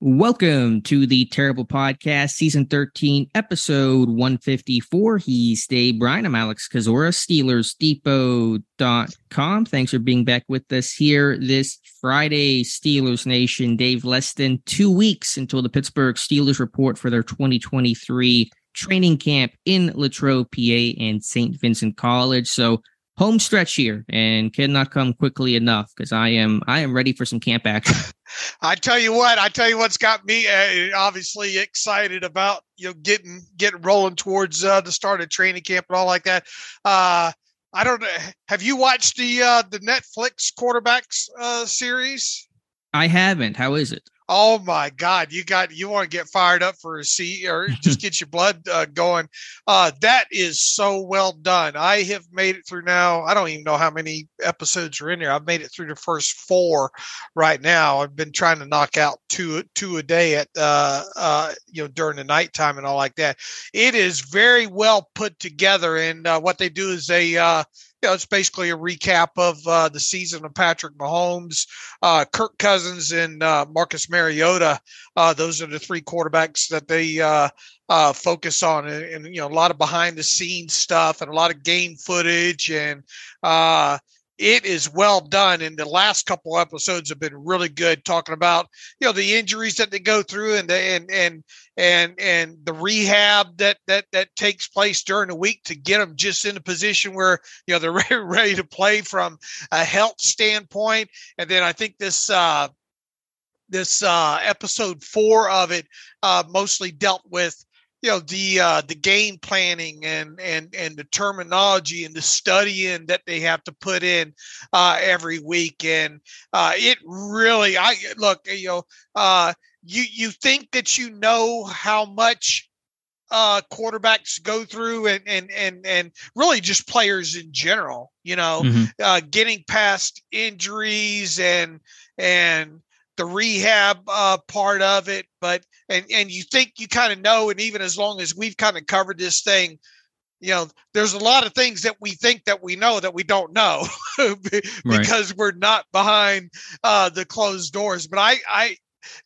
Welcome to the Terrible Podcast, Season 13, Episode 154. He's Dave Bryan. I'm Alex Kazora, SteelersDepot.com. Thanks for being back with us here this Friday, Steelers Nation. Dave, less than 2 weeks until the Pittsburgh Steelers report for their 2023 training camp in Latrobe, PA, and St. Vincent College. So home stretch here, and cannot come quickly enough because I am ready for some camp action. I tell you what's got me obviously excited about getting rolling towards the start of training camp and all like that. I don't know. Have you watched the Netflix quarterbacks series? I haven't. How is it? Oh my God! You want to get fired up for a seat or just get your blood going? That is so well done. I have made it through now. I don't even know how many episodes are in there. I've made it through the first four right now. I've been trying to knock out two a day at during the nighttime and all like that. It is very well put together, and what they do is they. It's basically a recap of the season of Patrick Mahomes, Kirk Cousins, and Marcus Mariota. Those are the three quarterbacks that they focus on, and a lot of behind-the-scenes stuff and a lot of game footage, and it is well done. And the last couple episodes have been really good, talking about the injuries that they go through and the rehab that takes place during the week to get them just in a position where they're ready to play from a health standpoint. And then I think this episode 4 of it mostly dealt with the game planning and the terminology and the studying that they have to put in every week. And it really, you think that how much quarterbacks go through and really just players in general, mm-hmm. Getting past injuries and the rehab part of it, but and you think you kind of know, and even as long as we've kind of covered this thing, there's a lot of things that we think that we know that we don't know because we're not behind the closed doors. But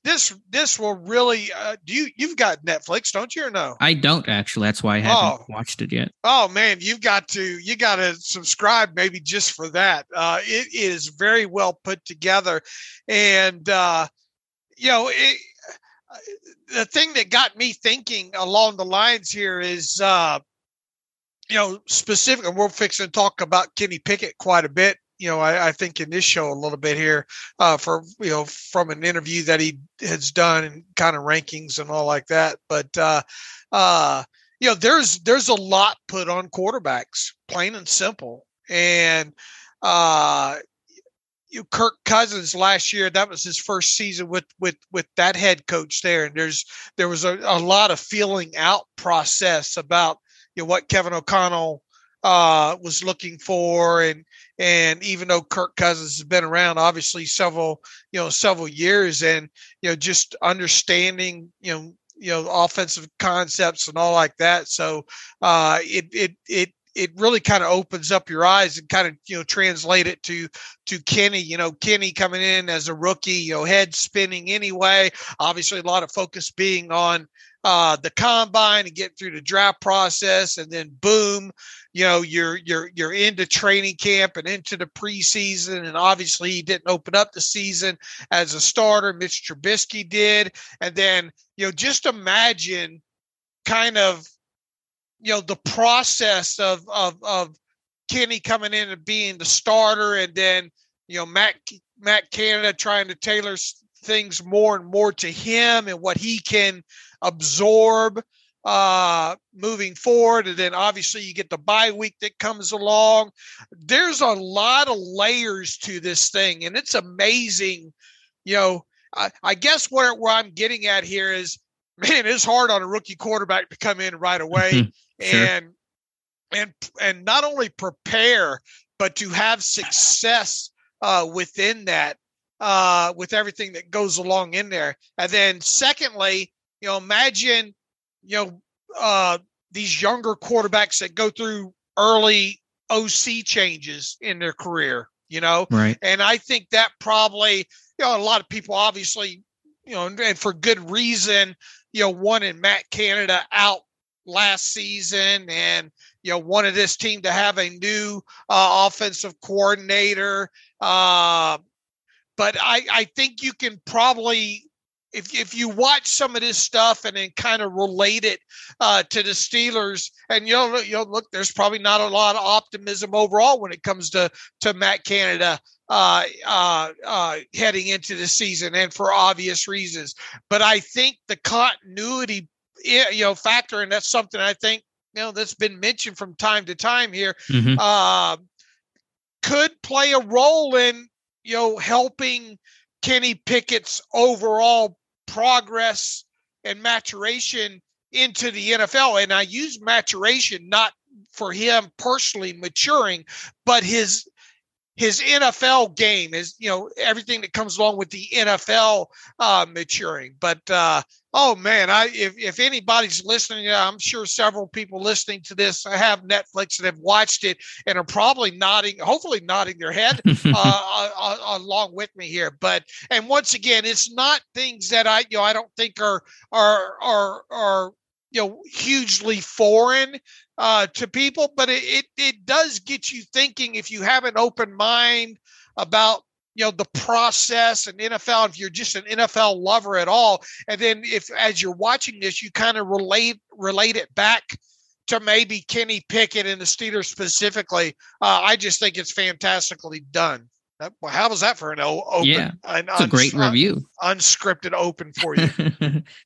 this will really you've got Netflix, don't you, or no? I don't, actually. That's why I haven't watched it yet. Oh man, you got to subscribe maybe just for that. It is very well put together, and the thing that got me thinking along the lines here is specifically we're fixing to talk about Kenny Pickett quite a bit. I think in this show a little bit here from an interview that he has done and kind of rankings and all like that. But, there's a lot put on quarterbacks, plain and simple. And Kirk Cousins last year, that was his first season with that head coach there. And there was a lot of feeling out process about what Kevin O'Connell was looking for. And even though Kirk Cousins has been around, obviously several years, and, just understanding, offensive concepts and all like that. So it really kind of opens up your eyes and kind of, translate it to Kenny, Kenny coming in as a rookie, head spinning anyway, obviously a lot of focus being on the combine and get through the draft process, and then boom, you're into training camp and into the preseason. And obviously he didn't open up the season as a starter. Mitch Trubisky did. And then, just imagine kind of, the process of Kenny coming in and being the starter, and then, Matt Canada trying to tailor things more and more to him and what he can absorb moving forward. And then obviously you get the bye week that comes along. There's a lot of layers to this thing, and it's amazing. I guess where I'm getting at here is man, it's hard on a rookie quarterback to come in right away and not only prepare, but to have success within that, with everything that goes along in there. And then secondly, you know, imagine, you know, these younger quarterbacks that go through early OC changes in their career, you know? Right. And I think that probably, you know, a lot of people obviously, you know, and for good reason, you know, wanted Matt Canada out last season and, you know, wanted this team to have a new offensive coordinator. But I think you can probably, if you watch some of this stuff and then kind of relate it to the Steelers, and you know, look, there's probably not a lot of optimism overall when it comes to Matt Canada heading into the season, and for obvious reasons. But I think the continuity, you know, factor, and that's something I think, you know, that's been mentioned from time to time here, could play a role in, you know, helping Kenny Pickett's overall progress and maturation into the NFL. And I use maturation not for him personally maturing, but his NFL game is, you know, everything that comes along with the NFL maturing. But oh man, if anybody's listening, I'm sure several people listening to this have Netflix and have watched it and are probably nodding, hopefully nodding their head along with me here. But, and once again, it's not things that I don't think are, you know, hugely foreign to people, but it does get you thinking if you have an open mind about, you know, the process and NFL, if you're just an NFL lover at all. And then if, as you're watching this, you kind of relate it back to maybe Kenny Pickett and the Steelers specifically. I just think it's fantastically done. Well, how was that for an open? Yeah, it's a great review. Unscripted open for you.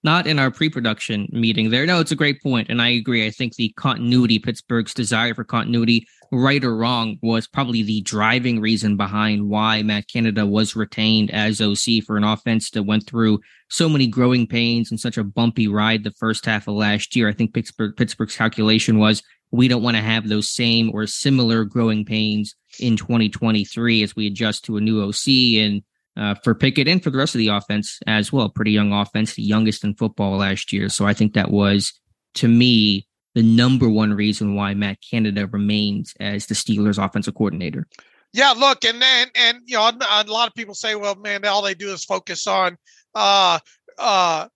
Not in our pre-production meeting there. No, it's a great point, and I agree. I think the continuity, Pittsburgh's desire for continuity, right or wrong, was probably the driving reason behind why Matt Canada was retained as OC for an offense that went through so many growing pains and such a bumpy ride the first half of last year. I think Pittsburgh's calculation was, we don't want to have those same or similar growing pains in 2023 as we adjust to a new OC, and for Pickett and for the rest of the offense as well. Pretty young offense, the youngest in football last year. So I think that was, to me, the number one reason why Matt Canada remains as the Steelers offensive coordinator. Yeah, look, and you know, a lot of people say, well, man, all they do is focus on I've got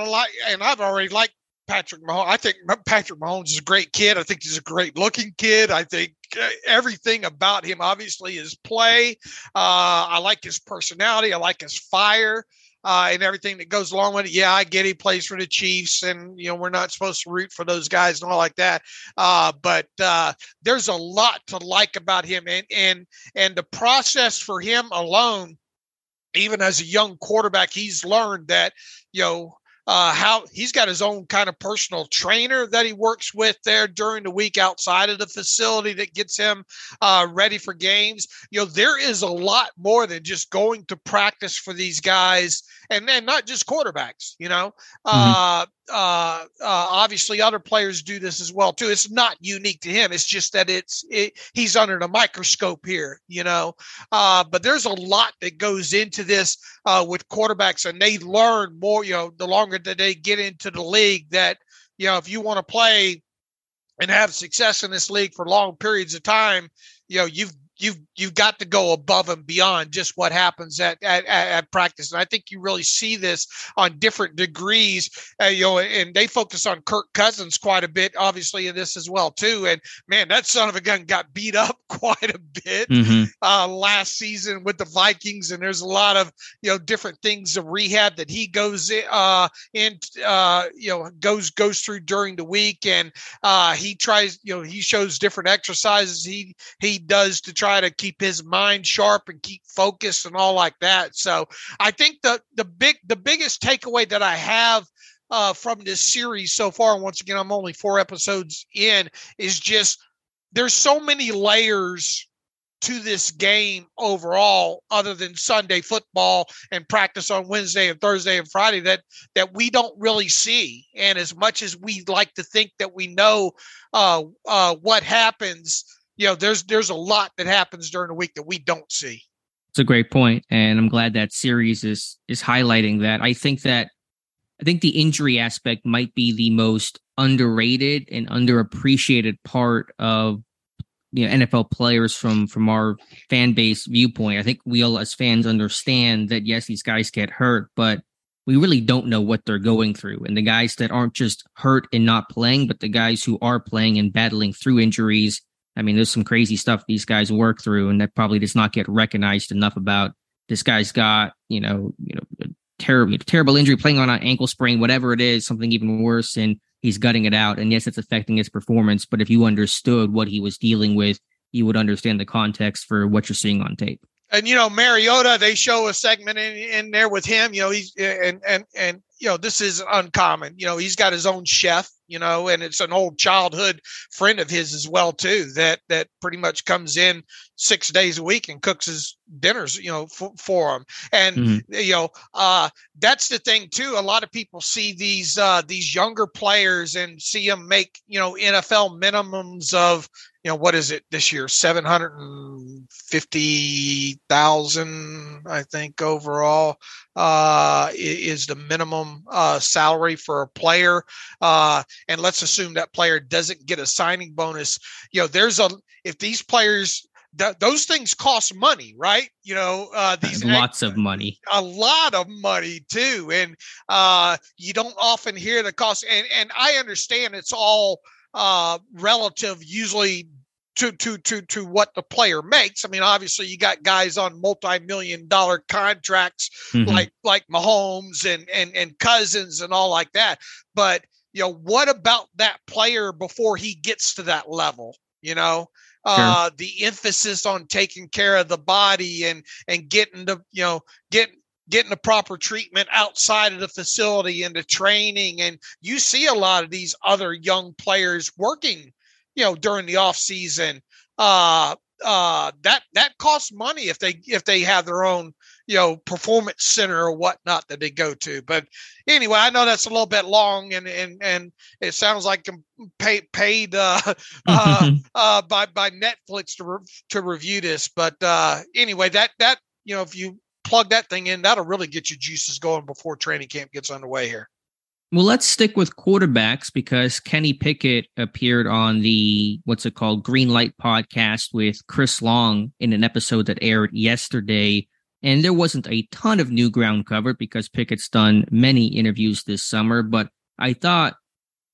a lot, and I've already liked Patrick Mahomes. I think Patrick Mahomes is a great kid. I think he's a great looking kid. I think everything about him, obviously his play. I like his personality. I like his fire and everything that goes along with it. Yeah, I get he plays for the Chiefs, and, you know, we're not supposed to root for those guys and all like that. But there's a lot to like about him, and the process for him alone, even as a young quarterback, he's learned that, you know, how he's got his own kind of personal trainer that he works with there during the week outside of the facility that gets him ready for games. You know, there is a lot more than just going to practice for these guys, and then not just quarterbacks, you know. Obviously other players do this as well too. It's not unique to him. It's just that he's under the microscope here, you know. But there's a lot that goes into this with quarterbacks, and they learn more, you know, the longer that they get into the league, that, you know, if you want to play and have success in this league for long periods of time, you know, you've got to go above and beyond just what happens at practice. And I think you really see this on different degrees, you know, and they focus on Kirk Cousins quite a bit, obviously, in this as well too. And man, that son of a gun got beat up quite a bit last season with the Vikings. And there's a lot of, you know, different things of rehab that he goes goes through during the week. And he tries, you know, he shows different exercises he does to try to keep his mind sharp and keep focused and all like that. So I think the biggest takeaway that I have from this series so far, and once again, I'm only 4 episodes in, is just there's so many layers to this game overall, other than Sunday football and practice on Wednesday and Thursday and Friday, that we don't really see. And as much as we like to think that we know what happens, you know, there's a lot that happens during the week that we don't see. It's a great point, and I'm glad that series is highlighting that. I think the injury aspect might be the most underrated and underappreciated part of, you know, NFL players from our fan base viewpoint. I think we all as fans understand that, yes, these guys get hurt, but we really don't know what they're going through. And the guys that aren't just hurt and not playing, but the guys who are playing and battling through injuries, I mean, there's some crazy stuff these guys work through, and that probably does not get recognized enough about. This guy's got, you know, terrible injury, playing on an ankle sprain, whatever it is, something even worse, and he's gutting it out. And yes, it's affecting his performance, but if you understood what he was dealing with, you would understand the context for what you're seeing on tape. And, you know, Mariota, they show a segment in there with him, you know, he's, and, you know, this is uncommon, you know, he's got his own chef, you know, and it's an old childhood friend of his as well, too, that pretty much comes in 6 days a week and cooks his dinners, you know, for him. And, you know, that's the thing, too. A lot of people see these younger players and see them make, you know, NFL minimums of, you know, what is it this year? 750,000, I think, overall is the minimum salary for a player. And let's assume that player doesn't get a signing bonus. You know, if these players, those things cost money, right? You know, these lots of money, a lot of money too. And you don't often hear the cost. And I understand it's all relative usually to what the player makes. I mean, obviously you got guys on multi-million-dollar contracts like Mahomes and Cousins and all like that. But, you know, what about that player before he gets to that level? You know, sure. The emphasis on taking care of the body and getting the, you know, getting the proper treatment outside of the facility and the training. And you see a lot of these other young players working, you know, during the off season, that costs money if they have their own, you know, performance center or whatnot that they go to. But anyway, I know that's a little bit long and it sounds like I'm paid by Netflix to review this. But anyway, that, you know, if you plug that thing in, that'll really get your juices going before training camp gets underway here. Well, let's stick with quarterbacks because Kenny Pickett appeared on the, Green Light podcast with Chris Long in an episode that aired yesterday. And there wasn't a ton of new ground covered because Pickett's done many interviews this summer, but I thought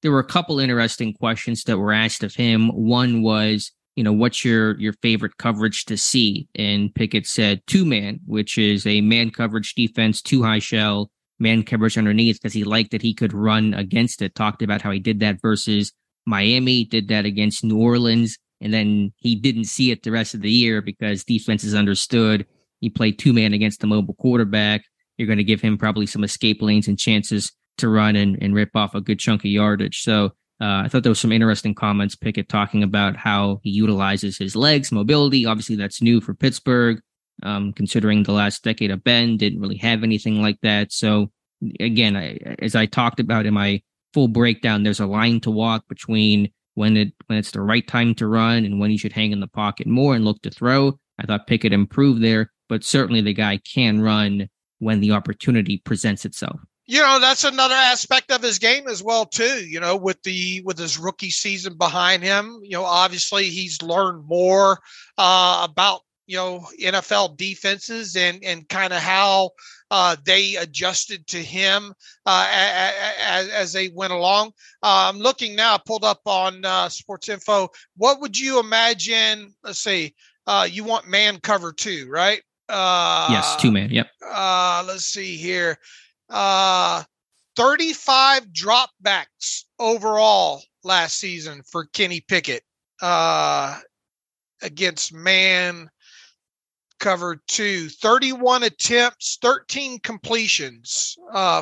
there were a couple interesting questions that were asked of him. One was, you know, what's your favorite coverage to see? And Pickett said two-man, which is a man coverage defense, two-high shell, man coverage underneath, because he liked that he could run against it. Talked about how he did that versus Miami, did that against New Orleans, and then he didn't see it the rest of the year because defenses understood you play two-man against the mobile quarterback. You're going to give him probably some escape lanes and chances to run and rip off a good chunk of yardage. So I thought there was some interesting comments, Pickett talking about how he utilizes his legs, mobility. Obviously, that's new for Pittsburgh, considering the last decade of Ben didn't really have anything like that. So, again, as I talked about in my full breakdown, there's a line to walk between when it's the right time to run and when you should hang in the pocket more and look to throw. I thought Pickett improved there, but certainly the guy can run when the opportunity presents itself. You know, that's another aspect of his game as well, too, you know, with his rookie season behind him. You know, obviously he's learned more about, you know, NFL defenses and kind of how they adjusted to him as they went along. I'm looking now, pulled up on Sports Info. What would you imagine? Let's see. You want man cover two, right? Yes, two man. Yep. Let's see here. 35 dropbacks overall last season for Kenny Pickett against man cover two. 31 attempts, 13 completions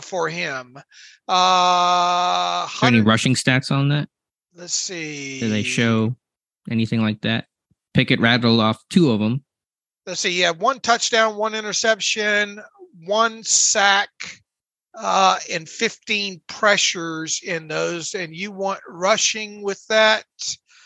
for him. Any rushing stats on that? Let's see. Do they show anything like that? Pickett rattled off two of them. Let's see. He had one touchdown, one interception, one sack, and 15 pressures in those. And you want rushing with that?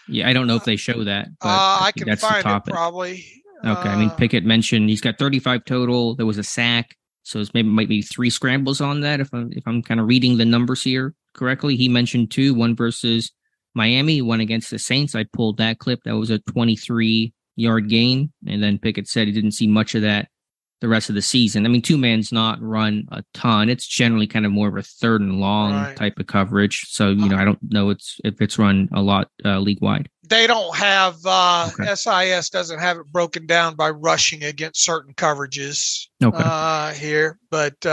Yeah, I don't know if they show that. But I can that's find it probably. Okay. I mean, Pickett mentioned he's got 35 total. There was a sack. So it's maybe might be three scrambles on that. If I'm kind of reading the numbers here correctly, he mentioned two, one versus Miami, one against the Saints. I pulled that clip. That was a 23-yard gain. And then Pickett said he didn't see much of that the rest of the season. I mean, two man's not run a ton. It's generally kind of more of a third and long type of coverage. So, you know, I don't know if it's run a lot league wide. They don't have SIS doesn't have it broken down by rushing against certain coverages here. But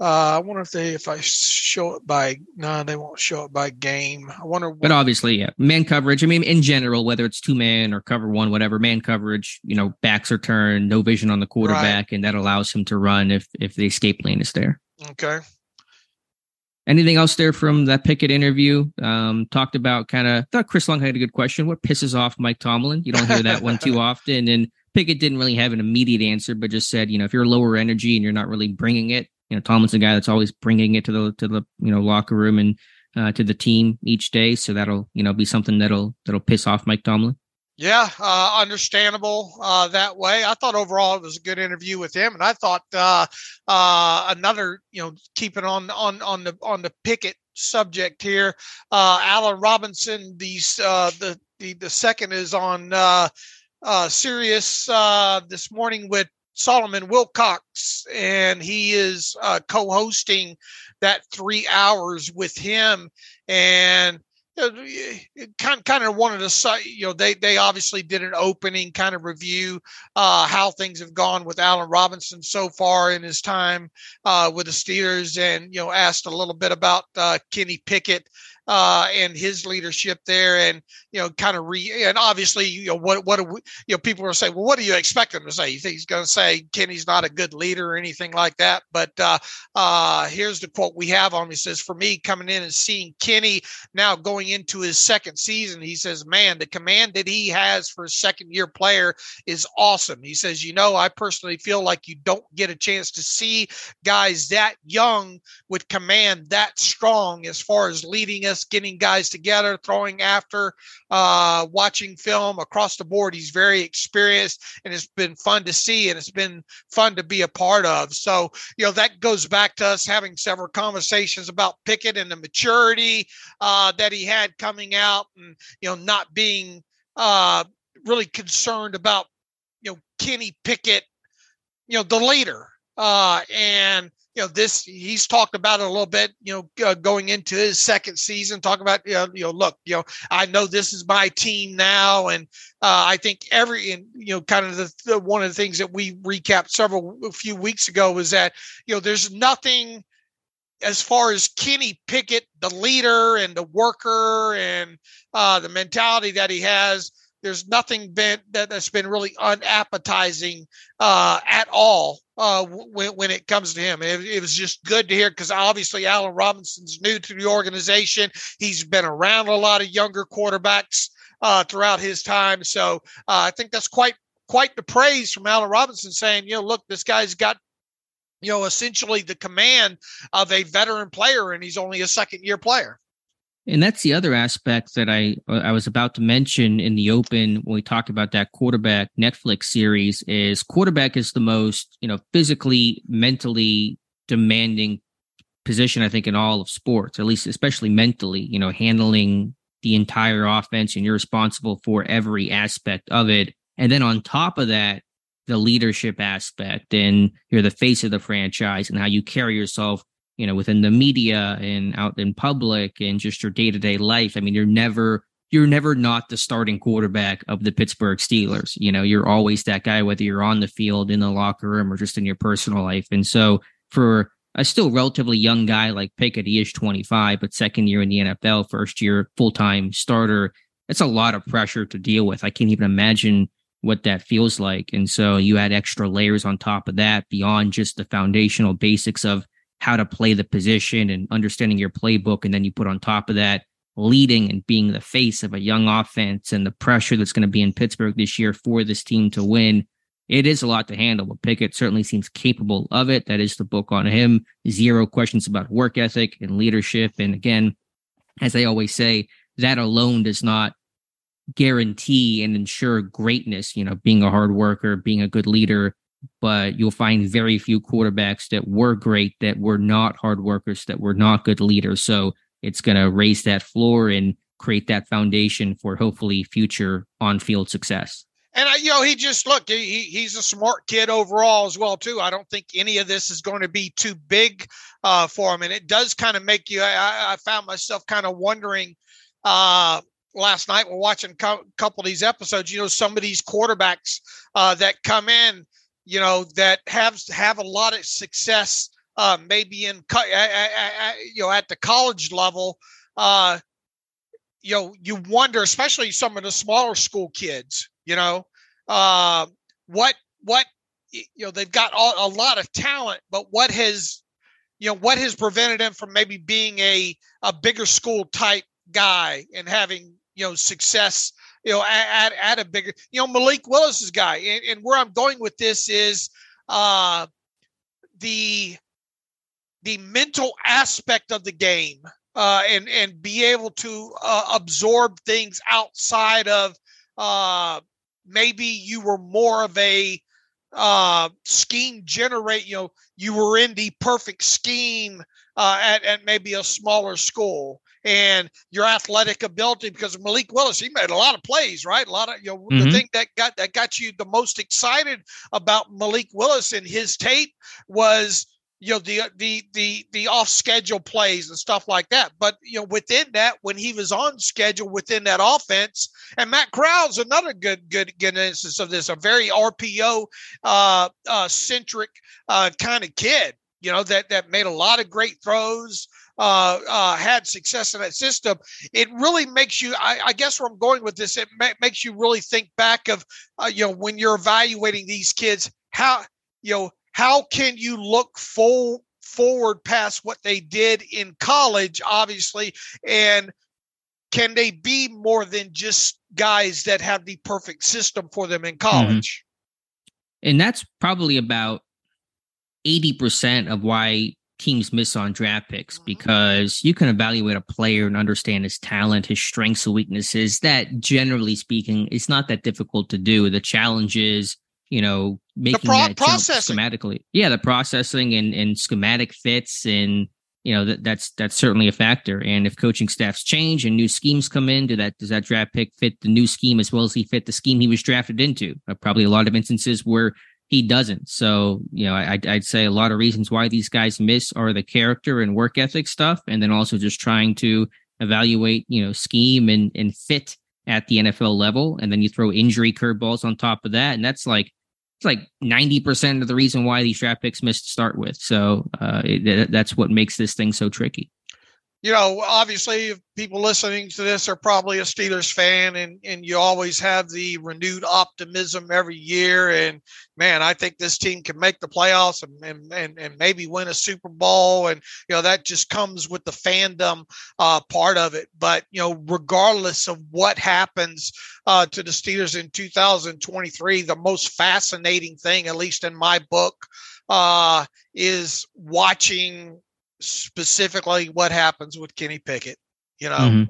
I wonder if I show it by they won't show it by game. I wonder. But obviously, yeah, man coverage. I mean, in general, whether it's two man or cover one, whatever, man coverage. You know, backs are turned, no vision on the quarterback, and that allows him to run if the escape lane is there. Okay. Anything else there from that Pickett interview? Talked about thought Chris Long had a good question. What pisses off Mike Tomlin? You don't hear that one too often. And Pickett didn't really have an immediate answer, but just said, you know, if you're lower energy and you're not really bringing it, you know, Tomlin's the guy that's always bringing it to the you know, locker room and to the team each day. So that'll, you know, be something that'll piss off Mike Tomlin. Yeah. Understandable that way. I thought overall it was a good interview with him. And I thought another, you know, keeping on the Pickett subject here. Allen Robinson, the second is on Sirius this morning with Solomon Wilcox, and he is co-hosting that 3 hours with him. And kind of wanted to say, you know, they obviously did an opening kind of review how things have gone with Allen Robinson so far in his time with the Steelers, and, you know, asked a little bit about Kenny Pickett and his leadership there, and, you know, and obviously, you know, what people will say, well, what do you expect him to say? You think he's going to say Kenny's not a good leader or anything like that? But here's the quote we have on him. He says, for me, coming in and seeing Kenny now going into his second season, he says, man, the command that he has for a second-year player is awesome. He says, you know, I personally feel like you don't get a chance to see guys that young with command that strong as far as leading us, getting guys together, throwing after, watching film across the board. He's very experienced, and it's been fun to see, and it's been fun to be a part of. So, you know, that goes back to us having several conversations about Pickett and the maturity that he had coming out, and, you know, not being really concerned about, you know, Kenny Pickett, you know, the leader. And, you know, this, he's talked about it a little bit, you know, going into his second season, talking about, you know, look, you know, I know this is my team now. And I think one of the things that we recapped a few weeks ago was that, you know, there's nothing as far as Kenny Pickett, the leader and the worker and the mentality that he has, there's nothing that's been really unappetizing at all when it comes to him. It was just good to hear, because obviously Allen Robinson's new to the organization. He's been around a lot of younger quarterbacks throughout his time. So I think that's quite the praise from Allen Robinson, saying, you know, look, this guy's got, you know, essentially the command of a veteran player, and he's only a second-year player. And that's the other aspect that I was about to mention in the open when we talked about that quarterback Netflix series, is quarterback is the most, you know, physically, mentally demanding position, I think, in all of sports, at least especially mentally, you know, handling the entire offense, and you're responsible for every aspect of it. And then on top of that, the leadership aspect, and you're the face of the franchise, and how you carry yourself, you know, within the media and out in public and just your day-to-day life. I mean, you're never not the starting quarterback of the Pittsburgh Steelers. You know, you're always that guy, whether you're on the field, in the locker room, or just in your personal life. And so for a still relatively young guy like Pickett, he is 25, but second year in the NFL, first year full-time starter, that's a lot of pressure to deal with. I can't even imagine what that feels like. And so you add extra layers on top of that, beyond just the foundational basics of how to play the position and understanding your playbook. And then you put on top of that leading and being the face of a young offense and the pressure that's going to be in Pittsburgh this year for this team to win. It is a lot to handle, but Pickett certainly seems capable of it. That is the book on him. Zero questions about work ethic and leadership. And again, as I always say, that alone does not guarantee and ensure greatness, you know, being a hard worker, being a good leader, but you'll find very few quarterbacks that were great, that were not hard workers, that were not good leaders. So it's going to raise that floor and create that foundation for hopefully future on-field success. And, you know, he just looked, he's a smart kid overall as well, too. I don't think any of this is going to be too big for him. And it does kind of make you, I found myself kind of wondering last night, we're watching a couple of these episodes, you know, some of these quarterbacks that come in, you know, that have a lot of success maybe in, you know, at the college level, you know, you wonder, especially some of the smaller school kids, you know, what, you know, they've got a lot of talent, but what has prevented them from maybe being a bigger school type guy and having, you know, success, you know, at a bigger, you know, Malik Willis's guy. And where I'm going with this is, the mental aspect of the game, and be able to absorb things outside of maybe you were more of a scheme generate. You know, you were in the perfect scheme at maybe a smaller school, and your athletic ability. Because Malik Willis, he made a lot of plays, right? A lot of, you know, the thing that got you the most excited about Malik Willis and his tape was, you know, the off schedule plays and stuff like that. But, you know, within that, when he was on schedule within that offense, and Matt Corral's another good instance of this, a very RPO centric kind of kid, you know, that made a lot of great throws, had success in that system. It really makes you, I guess where I'm going with this, it makes you really think back of, you know, when you're evaluating these kids, how, you know, how can you look forward past what they did in college, obviously, and can they be more than just guys that have the perfect system for them in college? Mm-hmm. And that's probably about 80% of why teams miss on draft picks, because you can evaluate a player and understand his talent, his strengths and weaknesses. That, generally speaking, it's not that difficult to do. The challenge is, you know, making that processing schematically. Yeah, the processing and schematic fits, and, you know, that's certainly a factor. And if coaching staffs change and new schemes come in, does that draft pick fit the new scheme as well as he fit the scheme he was drafted into? Probably a lot of instances where he doesn't. So, you know, I'd say a lot of reasons why these guys miss are the character and work ethic stuff, and then also just trying to evaluate, you know, scheme and fit at the NFL level. And then you throw injury curveballs on top of that, and that's like, it's like 90% of the reason why these draft picks missed to start with. So that's what makes this thing so tricky. You know, obviously, if people listening to this are probably a Steelers fan, and you always have the renewed optimism every year. And, man, I think this team can make the playoffs and maybe win a Super Bowl. And, you know, that just comes with the fandom part of it. But, you know, regardless of what happens to the Steelers in 2023, the most fascinating thing, at least in my book, is watching specifically what happens with Kenny Pickett, you know,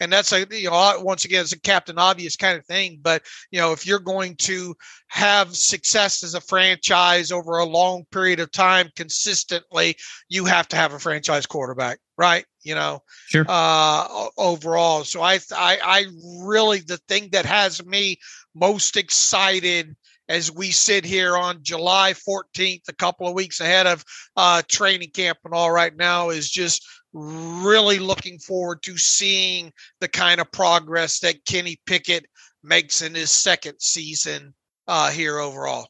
and that's a, you know, once again, it's a Captain Obvious kind of thing, but, you know, if you're going to have success as a franchise over a long period of time consistently, you have to have a franchise quarterback, right? You know, sure. Overall. So I really, the thing that has me most excited as we sit here on July 14th, a couple of weeks ahead of training camp and all right now, is just really looking forward to seeing the kind of progress that Kenny Pickett makes in his second season here overall.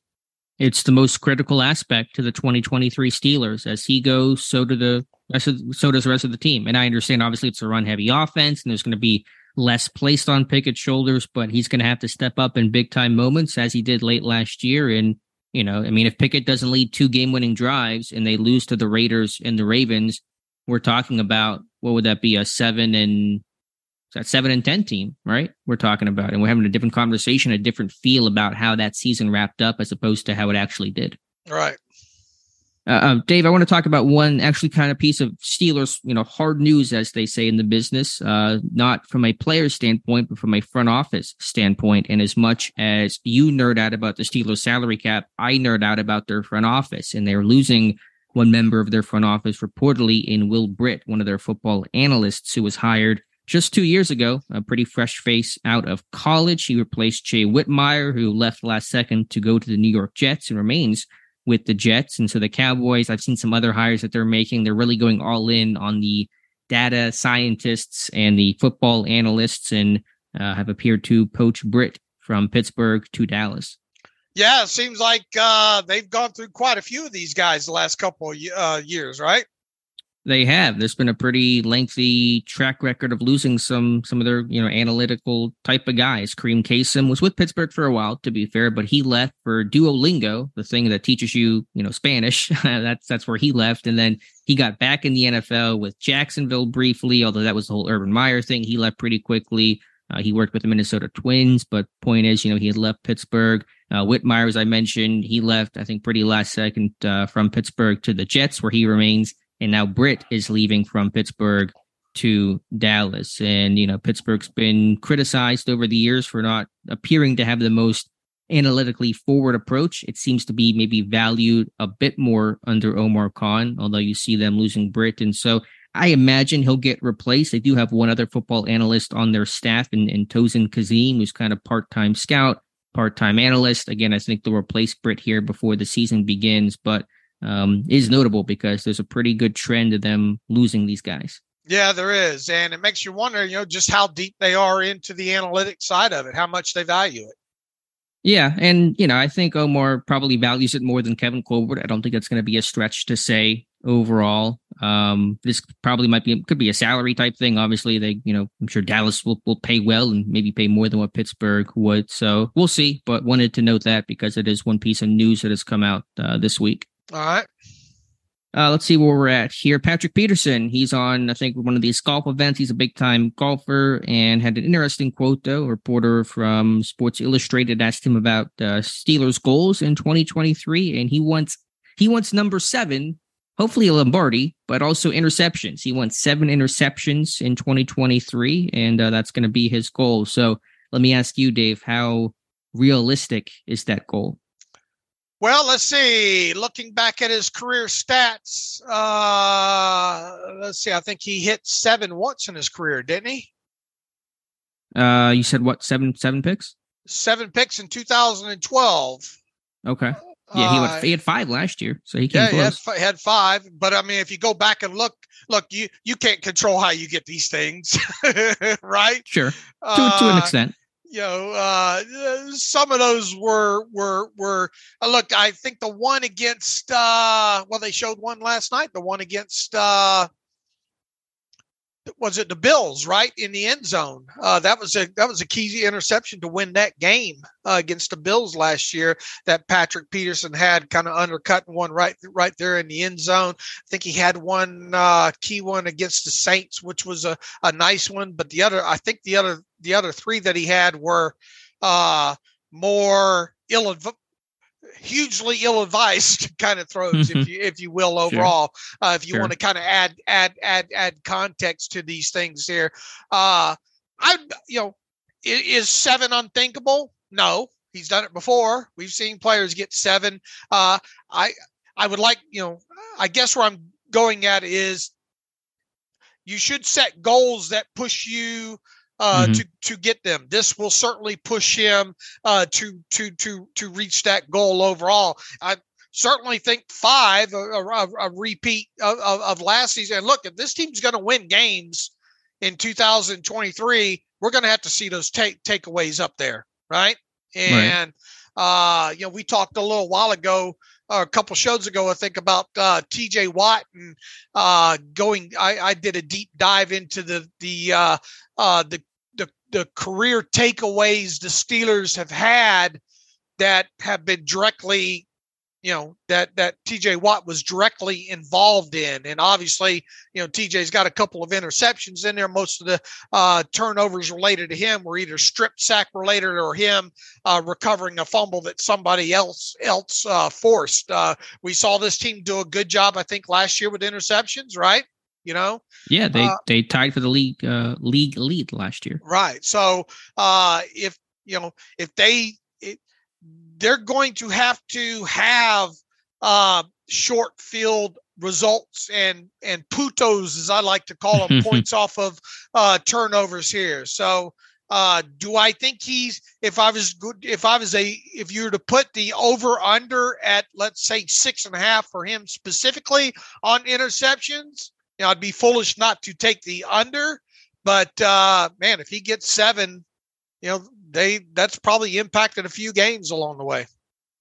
It's the most critical aspect to the 2023 Steelers. As he goes, so does the rest of the team. And I understand, obviously, it's a run-heavy offense, and there's going to be less placed on Pickett's shoulders, but he's going to have to step up in big time moments as he did late last year. And, you know, I mean, if Pickett doesn't lead two game winning drives and they lose to the Raiders and the Ravens, we're talking about, what would that be, a 7 and that 7-10 team, right? We're talking about, and we're having a different conversation, a different feel about how that season wrapped up as opposed to how it actually did. Right. Dave, I want to talk about one actually kind of piece of Steelers, hard news, as they say in the business, not from a player standpoint, but from a front office standpoint. And as much as you nerd out about the Steelers salary cap, I nerd out about their front office, and they're losing one member of their front office reportedly in Will Britt, one of their football analysts who was hired just 2 years ago, a pretty fresh face out of college. He replaced Jay Whitmire, who left last second to go to the New York Jets and remains with the Jets. And so the Cowboys, I've seen some other hires that they're making. They're really going all in on the data scientists and the football analysts, and have appeared to poach Britt from Pittsburgh to Dallas. Yeah, it seems like they've gone through quite a few of these guys the last couple of years, right? They have. There's been a pretty lengthy track record of losing some of their, analytical type of guys. Kareem Kasem was with Pittsburgh for a while, to be fair, but he left for Duolingo, the thing that teaches you, Spanish. That's where he left. And then he got back in the NFL with Jacksonville briefly, although that was the whole Urban Meyer thing. He left pretty quickly. He worked with the Minnesota Twins, but point is, he had left Pittsburgh. Whitmire, as I mentioned, he left, I think, pretty last second from Pittsburgh to the Jets, where he remains. And now Britt is leaving from Pittsburgh to Dallas. And, Pittsburgh's been criticized over the years for not appearing to have the most analytically forward approach. It seems to be maybe valued a bit more under Omar Khan, although you see them losing Britt. And so I imagine he'll get replaced. They do have one other football analyst on their staff, and Tosin Kazim, who's kind of part-time scout, part-time analyst. Again, I think they'll replace Britt here before the season begins, but is notable because there's a pretty good trend of them losing these guys. Yeah, there is. And it makes you wonder, just how deep they are into the analytics side of it, how much they value it. Yeah. And, I think Omar probably values it more than Kevin Colbert. I don't think that's going to be a stretch to say overall. This probably could be a salary type thing. Obviously, they, I'm sure Dallas will pay well and maybe pay more than what Pittsburgh would. So we'll see. But wanted to note that because it is one piece of news that has come out this week. All right. Let's see where we're at here. Patrick Peterson, he's on, I think, one of these golf events. He's a big-time golfer and had an interesting quote, though. A reporter from Sports Illustrated asked him about Steelers' goals in 2023, and he wants number 7, hopefully a Lombardi, but also interceptions. He wants 7 interceptions in 2023, and that's going to be his goal. So let me ask you, Dave, how realistic is that goal? Well, let's see. Looking back at his career stats, let's see. I think he hit 7 once in his career, didn't he? You said what? Seven picks? 7 picks in 2012. Okay. Yeah, he had 5 last year, so he came close. He had 5. But, I mean, if you go back and look, you can't control how you get these things, right? Sure. To an extent. Some of those were look, I think the one against, they showed one last night, the one against, was it the Bills, right? In the end zone. That was a key interception to win that game against the Bills last year that Patrick Peterson had, kind of undercutting one right there in the end zone. I think he had one key one against the Saints, which was a nice one. But the other 3 that he had were more hugely ill-advised kind of throws, if you will, overall. Sure. If you want to kind of add context to these things here, is 7 unthinkable? No, he's done it before. We've seen players get 7. I would like, I guess where I'm going at is you should set goals that push you to get them. This will certainly push him to reach that goal overall. I certainly think 5, a repeat of last season. And look, if this team's going to win games in 2023, we're going to have to see those takeaways up there, right? And right. We talked a little while ago, a couple shows ago, I think, about T.J. Watt and going. I did a deep dive into the career takeaways the Steelers have had that have been directly you know, that T.J. Watt was directly involved in. And obviously, you know, T.J.'s got a couple of interceptions in there. Most of the turnovers related to him were either strip sack related or him recovering a fumble that somebody else forced. We saw this team do a good job, I think, last year with interceptions, right? You know, yeah, they tied for the league lead last year, right? So if they're going to have short field results and putos, as I like to call them, points off of turnovers here. So do I think he's? If you were to put the over under at, let's say, 6.5 for him specifically on interceptions, you know, I'd be foolish not to take the under, but man, if he gets 7, you know, that's probably impacted a few games along the way.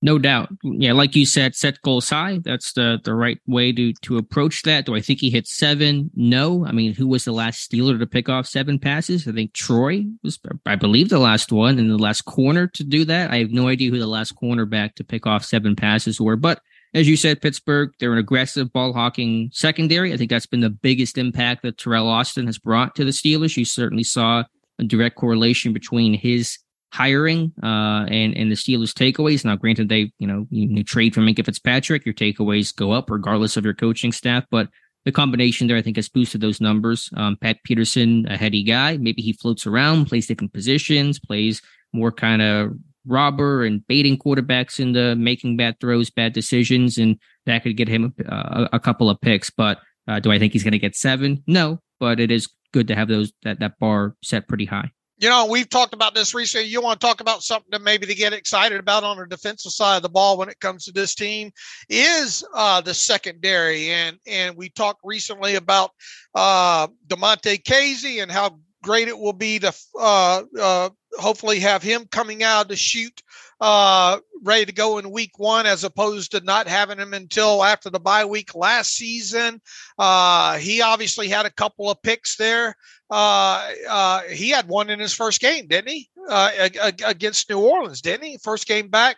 No doubt. Yeah, like you said, set goals high. That's the right way to approach that. Do I think he hit 7? No. I mean, who was the last Steeler to pick off 7 passes? I think Troy was, I believe, the last one and the last corner to do that. I have no idea who the last cornerback to pick off 7 passes were, but as you said, Pittsburgh, they're an aggressive ball-hawking secondary. I think that's been the biggest impact that Terrell Austin has brought to the Steelers. You certainly saw a direct correlation between his hiring and the Steelers' takeaways. Now, granted, they, you know, you trade for Minkah Fitzpatrick, your takeaways go up regardless of your coaching staff. But the combination there, I think, has boosted those numbers. Pat Peterson, a heady guy. Maybe he floats around, plays different positions, plays more kind of robber and baiting quarterbacks into making bad throws, bad decisions, and that could get him a couple of picks. But do I think he's going to get 7? No, but it is good to have that bar set pretty high. You know, we've talked about this recently. You want to talk about something that maybe to get excited about on the defensive side of the ball when it comes to this team is the secondary. And we talked recently about Damontae Kazee and how great it will be to hopefully have him coming out of the chute ready to go in week 1, as opposed to not having him until after the bye week last season. He obviously had a couple of picks there. He had one in his first game, didn't he? Against New Orleans, didn't he? First game back.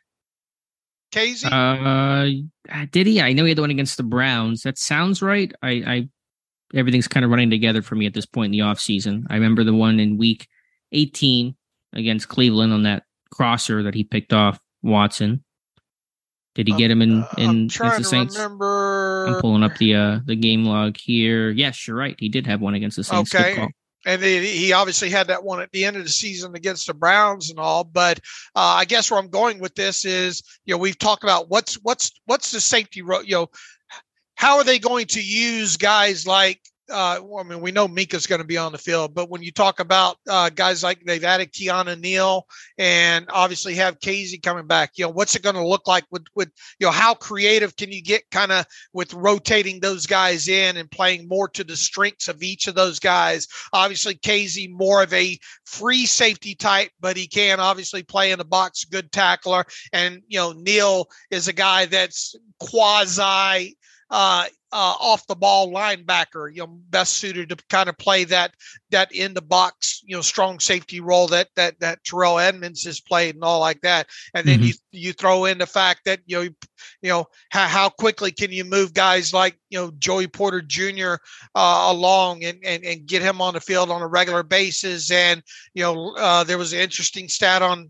Casey? Did he? I know he had the one against the Browns. That sounds right. I everything's kind of running together for me at this point in the offseason. I remember the one in week 18 against Cleveland on that crosser that he picked off Watson. Did he get him in against the Saints? Remember. I'm pulling up the game log here. Yes, you're right. He did have one against the Saints. Okay. And he obviously had that one at the end of the season against the Browns and all. But I guess where I'm going with this is, you know, we've talked about what's the safety role, you know, how are they going to use guys like, we know Minka's going to be on the field, but when you talk about guys like they've added Keanu Neal and obviously have Kazee coming back, you know, what's it going to look like with, you know, how creative can you get kind of with rotating those guys in and playing more to the strengths of each of those guys? Obviously, Kazee more of a free safety type, but he can obviously play in the box, good tackler. And, you know, Neal is a guy that's quasi off the ball linebacker, you know, best suited to kind of play that in the box, you know, strong safety role that Terrell Edmunds has played and all like that. And then you throw in the fact that, you know, how quickly can you move guys like, you know, Joey Porter Jr. Along and get him on the field on a regular basis. And, you know, there was an interesting stat on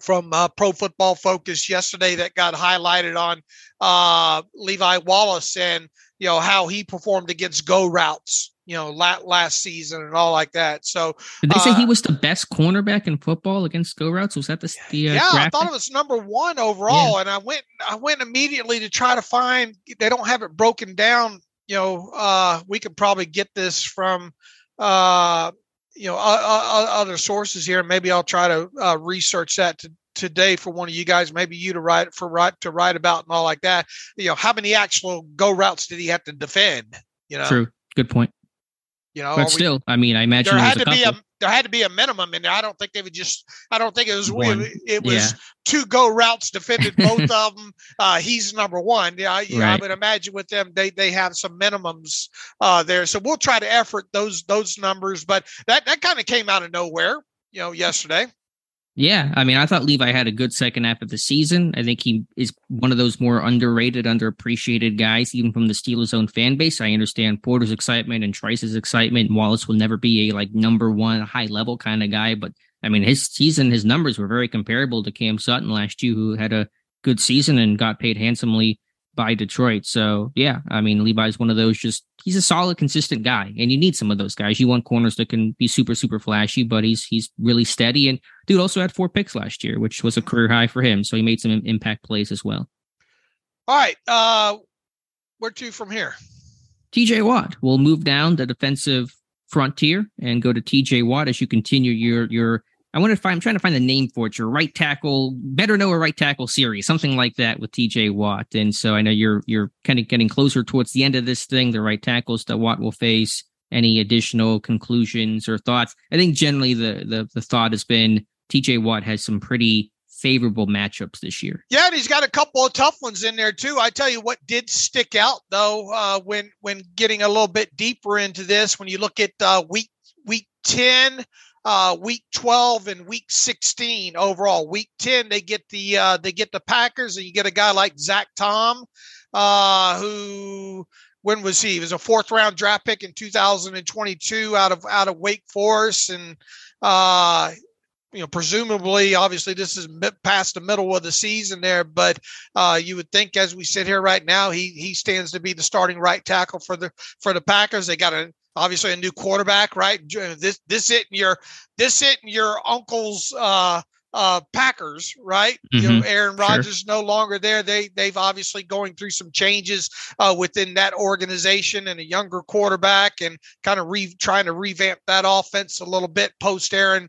from Pro Football Focus yesterday that got highlighted on Levi Wallace and, you know, how he performed against go routes, you know, last season and all like that. So did they say he was the best cornerback in football against go routes? Was that the graphic? I thought it was number 1 overall. Yeah. And I went immediately to try to find, they don't have it broken down. You know, we could probably get this from, you know, other sources here. Maybe I'll try to research that today for one of you guys, maybe you to write about and all like that. You know, how many actual go routes did he have to defend? You know, true, good point. You know, but still, I mean, I imagine there had to be a minimum in there. I don't think they would just. I don't think it was one. It was 2 go routes defended, both of them. He's number 1. Yeah, I would imagine with them they have some minimums there. So we'll try to effort those numbers, but that kind of came out of nowhere, you know, yesterday. Yeah, I mean, I thought Levi had a good second half of the season. I think he is one of those more underrated, underappreciated guys, even from the Steelers' own fan base. I understand Porter's excitement and Trice's excitement. Wallace will never be a like number one high level kind of guy, but I mean, his season, his numbers were very comparable to Cam Sutton last year, who had a good season and got paid handsomely by Detroit. So yeah, I mean, Levi's one of those, just he's a solid, consistent guy, and you need some of those guys. You want corners that can be super, super flashy, but he's really steady. And dude also had 4 picks last year, which was a career high for him. So he made some impact plays as well. All right. Where to from here? T.J. Watt. We'll move down the defensive frontier and go to T.J. Watt as you continue your I'm trying to find the name for it. Your right tackle, better know a right tackle series, something like that with T.J. Watt. And so I know you're kind of getting closer towards the end of this thing, the right tackles that Watt will face. Any additional conclusions or thoughts? I think generally the thought has been T.J. Watt has some pretty favorable matchups this year. Yeah, and he's got a couple of tough ones in there too. I tell you what did stick out though, when getting a little bit deeper into this, when you look at week 10. Week 12 and week 16 overall. Week 10, they get the Packers, and you get a guy like Zach Tom, who, when was he? He was a 4th round draft pick in 2022 out of Wake Forest, and presumably, obviously, this is past the middle of the season there, but you would think as we sit here right now, he stands to be the starting right tackle for the Packers. They got obviously a new quarterback, right? This isn't your uncle's Packers, right? Mm-hmm. Aaron Rodgers no longer there. They've obviously going through some changes within that organization, and a younger quarterback, and kind of trying to revamp that offense a little bit post Aaron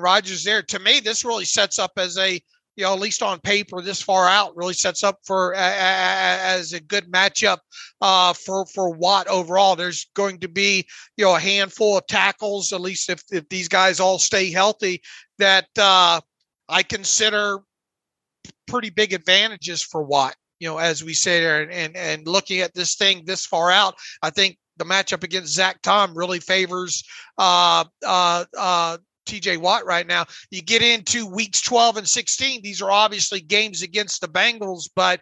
Rodgers there. To me, this really sets up as a, at least on paper, this far out, really sets up for as a good matchup for Watt overall. There's going to be a handful of tackles, at least if these guys all stay healthy, that I consider pretty big advantages for Watt. As we say there, and looking at this thing this far out, I think the matchup against Zach Tom really favors T.J. Watt right now. You get into weeks 12 and 16. These are obviously games against the Bengals, but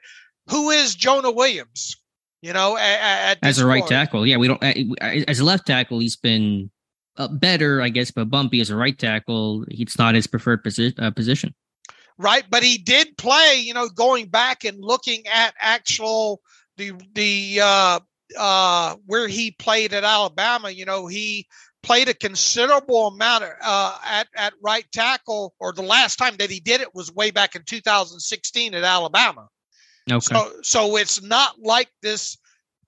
who is Jonah Williams? As a right tackle, yeah, we don't. As a left tackle, he's been better, I guess, but bumpy as a right tackle. It's not his preferred position, right? But he did play. Going back and looking at actual the where he played at Alabama, he played a considerable amount at right tackle, or the last time that he did it was way back in 2016 at Alabama. Okay. So it's not like this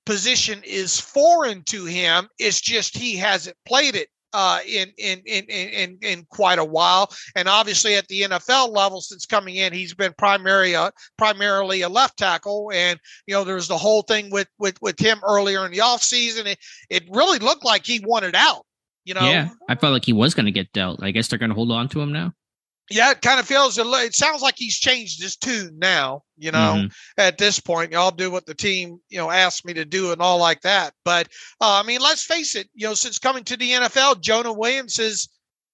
position is foreign to him. It's just he hasn't played it in quite a while. And obviously at the NFL level, since coming in, he's been primarily a left tackle. And, there was the whole thing with him earlier in the offseason. It really looked like he wanted out. Yeah, I felt like he was going to get dealt. I guess they're going to hold on to him now. Yeah, it kind of feels. It sounds like he's changed his tune now. At this point, I'll do what the team asked me to do and all like that. But I mean, let's face it. Since coming to the NFL, Jonah Williams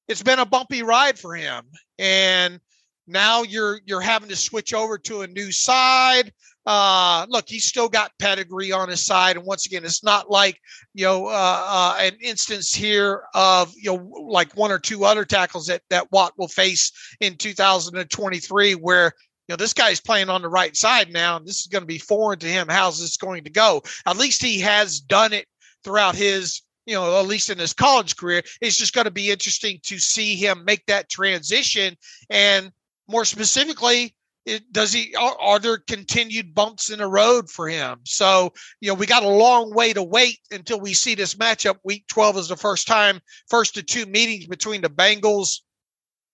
it's been a bumpy ride for him, and now you're having to switch over to a new side. Look, he's still got pedigree on his side. And once again, it's not like, an instance here of, like one or two other tackles that Watt will face in 2023, where, this guy's playing on the right side now, and this is going to be foreign to him. How's this going to go? At least he has done it throughout his, at least in his college career. It's just going to be interesting to see him make that transition. And more specifically, are there continued bumps in the road for him? So, we got a long way to wait until we see this matchup. Week 12 is the first of 2 meetings between the Bengals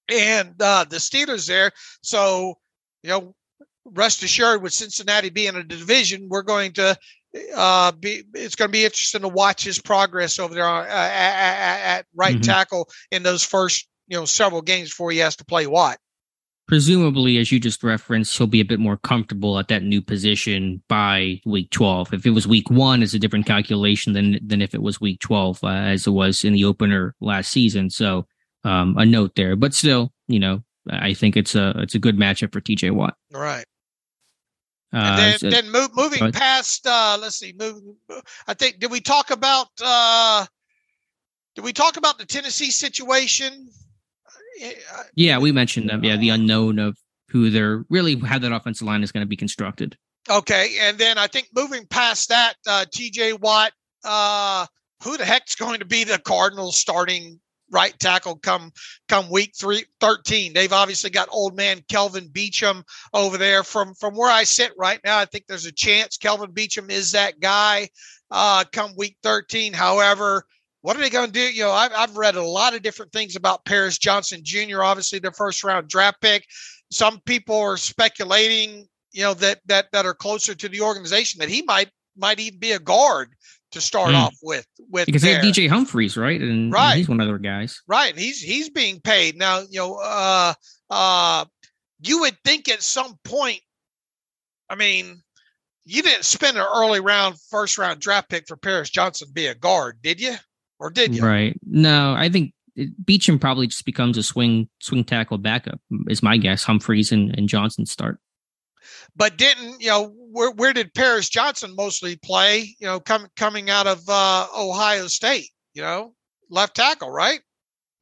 and the Steelers there. So, rest assured, with Cincinnati being a division, we're going to it's going to be interesting to watch his progress over there at right tackle in those first, several games before he has to play Watt. Presumably, as you just referenced, he'll be a bit more comfortable at that new position by week 12. If it was week 1, it's a different calculation than if it was week 12, as it was in the opener last season. So a note there. But still, I think it's a good matchup for T.J. Watt. Right. And then moving past, let's see, I think, did we talk about the Tennessee situation? Yeah, we mentioned them. Yeah, the unknown of who they're really, how that offensive line is going to be constructed. Okay, and then I think moving past that, T.J. Watt, who the heck's going to be the Cardinals starting right tackle come week 13? They've obviously got old man Kelvin Beachum over there. From where I sit right now, I think there's a chance Kelvin Beachum is that guy come week 13. However, what are they going to do? You know, I've read a lot of different things about Paris Johnson Jr., obviously their first round draft pick. Some people are speculating, you know, that are closer to the organization, that he might even be a guard to start off with because they have DJ Humphries, right? And he's one of their guys, right? And he's being paid now. You know, you would think at some point, I mean, you didn't spend an early round, first round draft pick for Paris Johnson to be a guard, did you? Or did you? Right? No, I think Beachum probably just becomes a swing tackle backup, is my guess. Humphries and Johnson start. But didn't, you know, where did Paris Johnson mostly play, you know, coming out of Ohio State, you know, left tackle, right?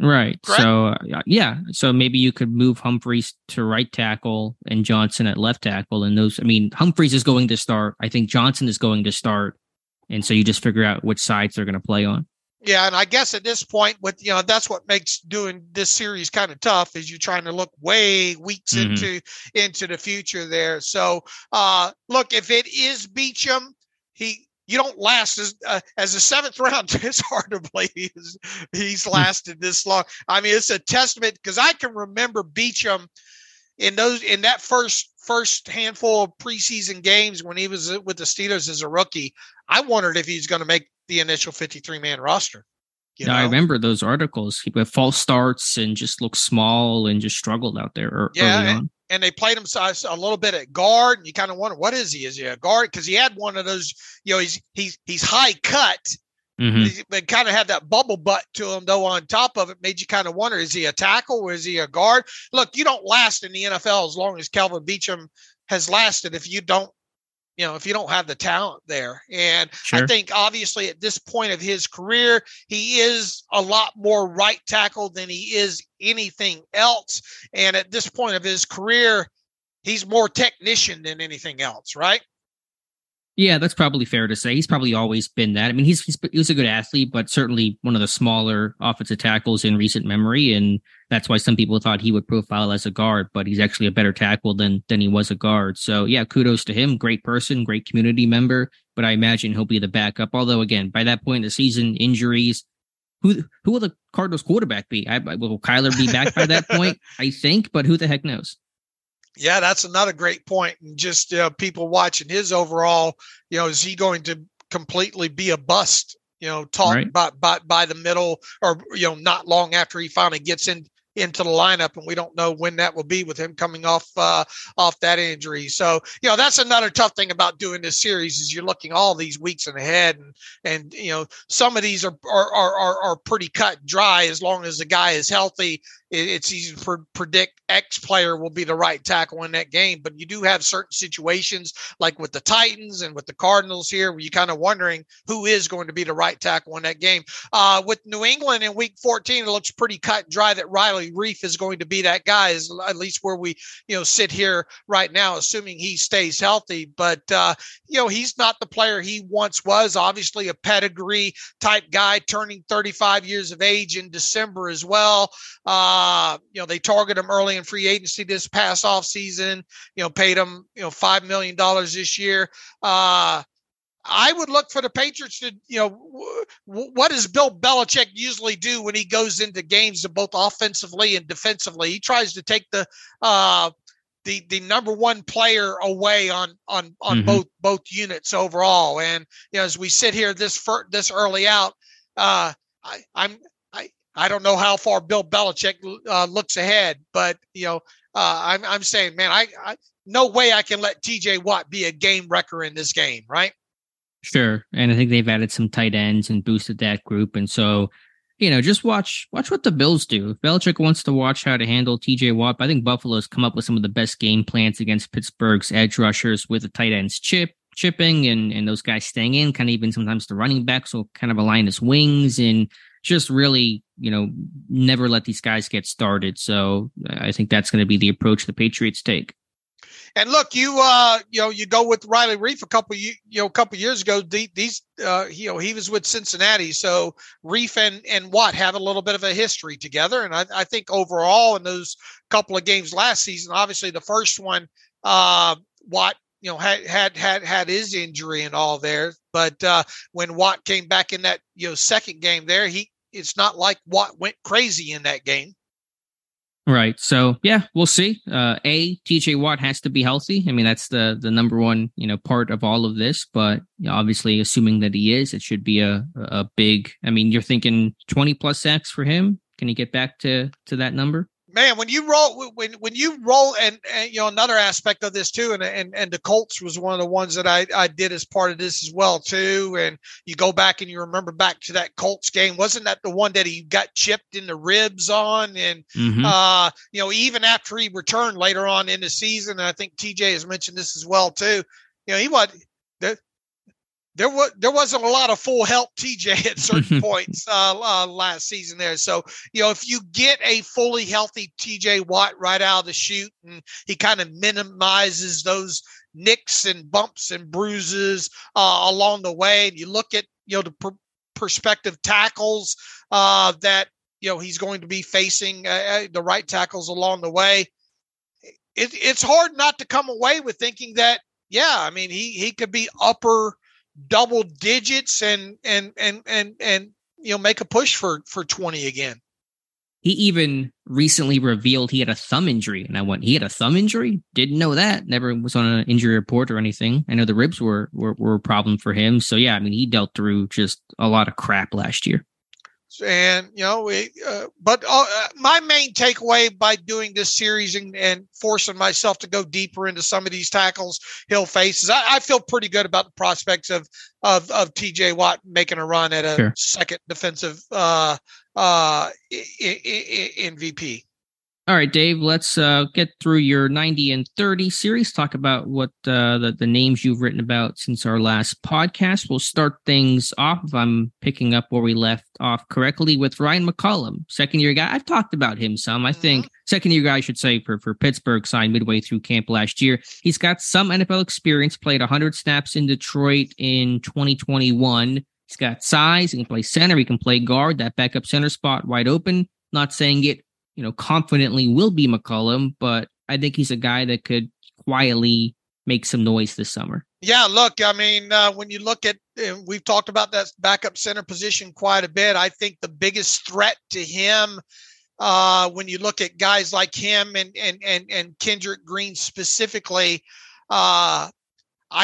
Right. Correct? So, yeah. So maybe you could move Humphries to right tackle and Johnson at left tackle. And those, I mean, Humphries is going to start. I think Johnson is going to start. And so you just figure out which sides they're going to play on. Yeah, and I guess at this point, with, you know, that's what makes doing this series kind of tough, is you're trying to look way weeks into the future there. So, look, if it is Beachum, you don't last as a seventh round. It's hard to believe he's lasted this long. I mean, it's a testament, because I can remember Beachum in that first handful of preseason games when he was with the Steelers as a rookie. I wondered if he's going to make the initial 53-man roster. You know? I remember those articles. He had false starts and just looked small and just struggled out there early on. And they played him a little bit at guard, and you kind of wonder, what is he? Is he a guard? Because he had one of those, you know, he's high cut, but kind of had that bubble butt to him, though, on top of it. Made you kind of wonder, is he a tackle or is he a guard? Look, you don't last in the NFL as long as Kelvin Beachum has lasted if you don't have the talent there. And sure. I think obviously at this point of his career, he is a lot more right tackle than he is anything else. And at this point of his career, he's more technician than anything else, right? Yeah, that's probably fair to say. He's probably always been that. I mean, he was a good athlete, but certainly one of the smaller offensive tackles in recent memory. And that's why some people thought he would profile as a guard, but he's actually a better tackle than he was a guard. So yeah, kudos to him. Great person, great community member, but I imagine he'll be the backup. Although again, by that point in the season, injuries, who will the Cardinals quarterback be? Will Kyler be back by that point? I think, but who the heck knows? Yeah, that's another great point. And just people watching his overall, you know, is he going to completely be a bust, you know, by the middle, or, you know, not long after he finally gets into the lineup? And we don't know when that will be, with him coming off that injury. So, you know, that's another tough thing about doing this series, is you're looking all these weeks ahead, and you know, some of these are pretty cut and dry. As long as the guy is healthy, it's easy to predict X player will be the right tackle in that game. But you do have certain situations, like with the Titans and with the Cardinals here, where you're kind of wondering who is going to be the right tackle in that game. With New England in week 14, it looks pretty cut and dry that Riley Reiff is going to be that guy, is at least where we, you know, sit here right now, assuming he stays healthy. But, you know, he's not the player he once was. Obviously a pedigree type guy, turning 35 years of age in December as well. You know, they target him early in free agency this past off season, you know, paid him, you know, $5 million this year. I would look for the Patriots to, you know, what does Bill Belichick usually do when he goes into games, both offensively and defensively? He tries to take the number one player away on both units overall. And, you know, as we sit here this early out, I don't know how far Bill Belichick looks ahead, but, you know, I'm saying, man, I no way I can let T.J. Watt be a game wrecker in this game, right? Sure. And I think they've added some tight ends and boosted that group. And so you know, just watch what the Bills do. Belichick wants to watch how to handle T.J. Watt. I think Buffalo's come up with some of the best game plans against Pittsburgh's edge rushers with the tight ends chipping and those guys staying in, kind of even sometimes the running backs will kind of align his wings and just really, you know, never let these guys get started. So I think that's going to be the approach the Patriots take. And look, you go with Riley Reiff a couple years ago. He was with Cincinnati, so Reiff and Watt have a little bit of a history together. And I think overall in those couple of games last season, obviously the first one, Watt, had his injury and all there, but when Watt came back in that second game there, it's not like Watt went crazy in that game. Right. So, yeah, we'll see. T.J. Watt has to be healthy. I mean, that's the number one, part of all of this. But obviously, assuming that he is, it should be a big. I mean, you're thinking 20 plus sacks for him. Can he get back to that number? Man, when you roll, and another aspect of this too, and the Colts was one of the ones that I did as part of this as well too. And you go back and you remember back to that Colts game, wasn't that the one that he got chipped in the ribs on? And even after he returned later on in the season, and I think TJ has mentioned this as well too. He was there wasn't a lot of full help TJ at certain points last season there. So, if you get a fully healthy TJ Watt right out of the chute and he kind of minimizes those nicks and bumps and bruises along the way, and you look at, the prospective tackles that, he's going to be facing the right tackles along the way, it's hard not to come away with thinking that, he could be upper double digits and make a push for 20 again. He even recently revealed he had a thumb injury, and I went, he had a thumb injury? Didn't know that. Never was on an injury report or anything. I know the ribs were a problem for him. So yeah, I mean, he dealt through just a lot of crap last year. And, my main takeaway by doing this series and forcing myself to go deeper into some of these tackles he'll face is I feel pretty good about the prospects of TJ Watt making a run at a second defensive MVP. All right, Dave, let's get through your 90 and 30 series. Talk about what the names you've written about since our last podcast. We'll start things off, if I'm picking up where we left off correctly, with Ryan McCollum, second-year guy. I've talked about him some. I think second-year guy, I should say, for Pittsburgh, signed midway through camp last year. He's got some NFL experience, played 100 snaps in Detroit in 2021. He's got size. He can play center. He can play guard. That backup center spot wide open. Not saying it confidently will be McCollum, but I think he's a guy that could quietly make some noise this summer. Yeah, look, I mean, when you look at, we've talked about that backup center position quite a bit. I think the biggest threat to him, when you look at guys like him and Kendrick Green specifically, I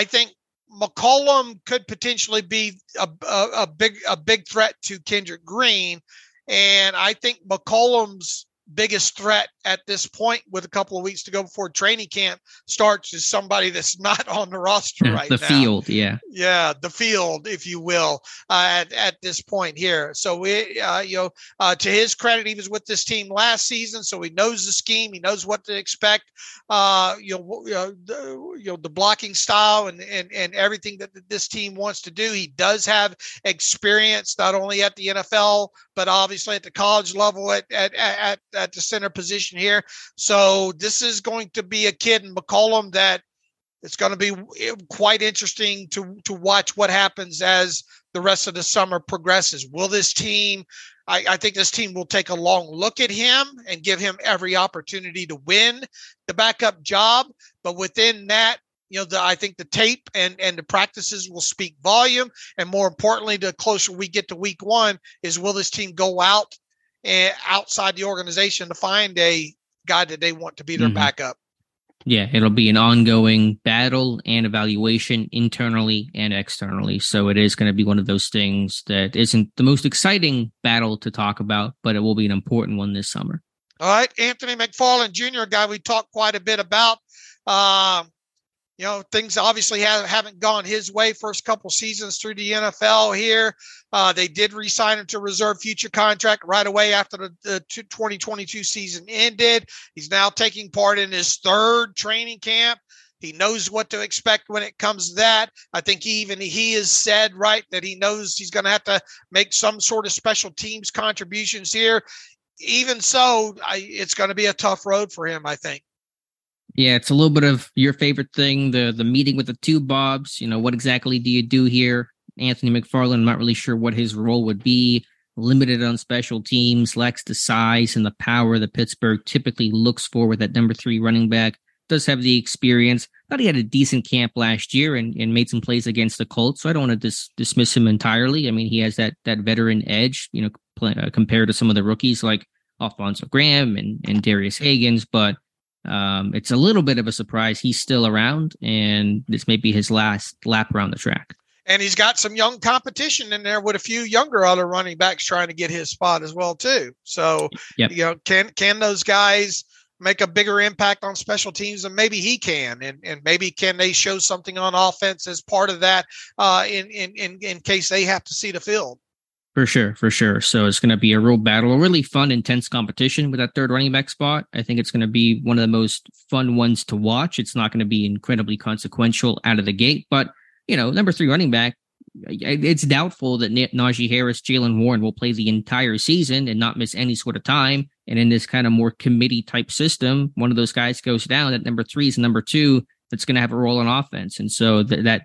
think McCollum could potentially be a big threat to Kendrick Green. And I think McCollum's biggest threat at this point, with a couple of weeks to go before training camp starts, is somebody that's not on the roster right now. The field, yeah. Yeah, the field, if you will, at this point here. So, to his credit, he was with this team last season, so he knows the scheme. He knows what to expect, the blocking style and everything that this team wants to do. He does have experience, not only at the NFL, but obviously at the college level at the center position here. So this is going to be a kid in McCollum that it's going to be quite interesting to watch what happens as the rest of the summer progresses. Will this team, I think this team will take a long look at him and give him every opportunity to win the backup job. But within that, I think the tape and the practices will speak volume. And more importantly, the closer we get to week one is, will this team go out and outside the organization to find a guy that they want to be their backup? Yeah, it'll be an ongoing battle and evaluation internally and externally. So it is going to be one of those things that isn't the most exciting battle to talk about, but it will be an important one this summer. All right, Anthony McFarland Jr., a guy we talked quite a bit about, You know, things obviously haven't gone his way first couple seasons through the NFL here. They did re-sign him to reserve future contract right away after the 2022 season ended. He's now taking part in his third training camp. He knows what to expect when it comes to that. I think he has said, right, that he knows he's going to have to make some sort of special teams contributions here. Even so, it's going to be a tough road for him, I think. Yeah, it's a little bit of your favorite thing, the meeting with the two Bobs. You know, what exactly do you do here? Anthony McFarland, I'm not really sure what his role would be. Limited on special teams, lacks the size and the power that Pittsburgh typically looks for with that number 3 running back. Does have the experience. Thought he had a decent camp last year and made some plays against the Colts, so I don't want to dismiss him entirely. I mean, he has that veteran edge, you know, compared to some of the rookies like Alphonso Graham and Darius Higgins, but it's a little bit of a surprise he's still around, and this may be his last lap around the track. And he's got some young competition in there with a few younger other running backs trying to get his spot as well, too. So, yep. You know, can those guys make a bigger impact on special teams than maybe he can? And maybe can they show something on offense as part of that in case they have to see the field? For sure. So it's going to be a real battle, a really fun, intense competition with that third running back spot. I think it's going to be one of the most fun ones to watch. It's not going to be incredibly consequential out of the gate, but, you know, number 3 running back, it's doubtful that Najee Harris, Jalen Warren will play the entire season and not miss any sort of time. And in this kind of more committee type system, one of those guys goes down at number 3 is number 2 that's going to have a role on offense. And so that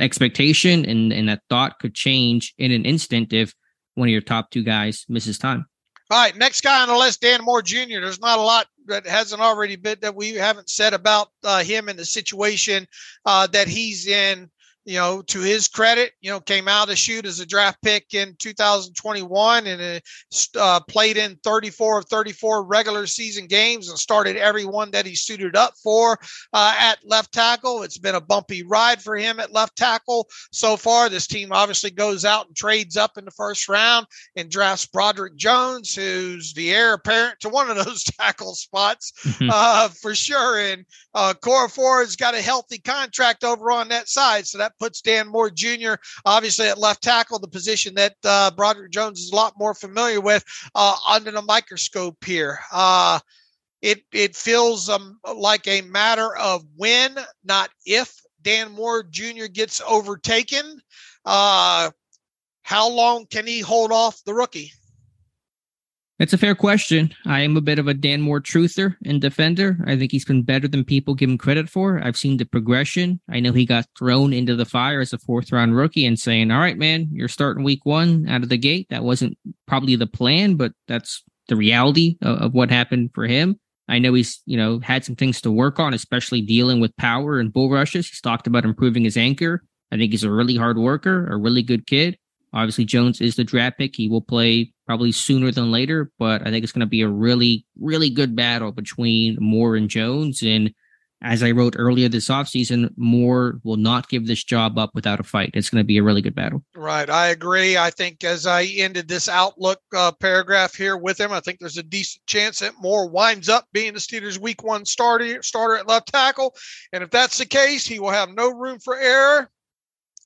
expectation and that thought could change in an instant if one of your top 2 guys misses time. All right, next guy on the list, Dan Moore Jr. There's not a lot that hasn't already been that we haven't said about him and the situation that he's in. You know, to his credit, you know, came out of shoot as a draft pick in 2021 and played in 34 of 34 regular season games and started every one that he suited up for at left tackle. It's been a bumpy ride for him at left tackle so far. This team obviously goes out and trades up in the first round and drafts Broderick Jones, who's the heir apparent to one of those tackle spots for sure. And Okorafor has got a healthy contract over on that side, so that puts Dan Moore Jr. obviously at left tackle, the position that Broderick Jones is a lot more familiar with under the microscope here. It feels like a matter of when, not if, Dan Moore Jr. gets overtaken. How long can he hold off the rookie? That's a fair question. I am a bit of a Dan Moore truther and defender. I think he's been better than people give him credit for. I've seen the progression. I know he got thrown into the fire as a 4th-round rookie and saying, all right, man, you're starting week 1 out of the gate. That wasn't probably the plan, but that's the reality of what happened for him. I know he's, you know, had some things to work on, especially dealing with power and bull rushes. He's talked about improving his anchor. I think he's a really hard worker, a really good kid. Obviously, Jones is the draft pick. He will play probably sooner than later, but I think it's going to be a really, really good battle between Moore and Jones. And as I wrote earlier this offseason, Moore will not give this job up without a fight. It's going to be a really good battle. Right. I agree. I think as I ended this Outlook paragraph here with him, I think there's a decent chance that Moore winds up being the Steelers' week 1 starter at left tackle. And if that's the case, he will have no room for error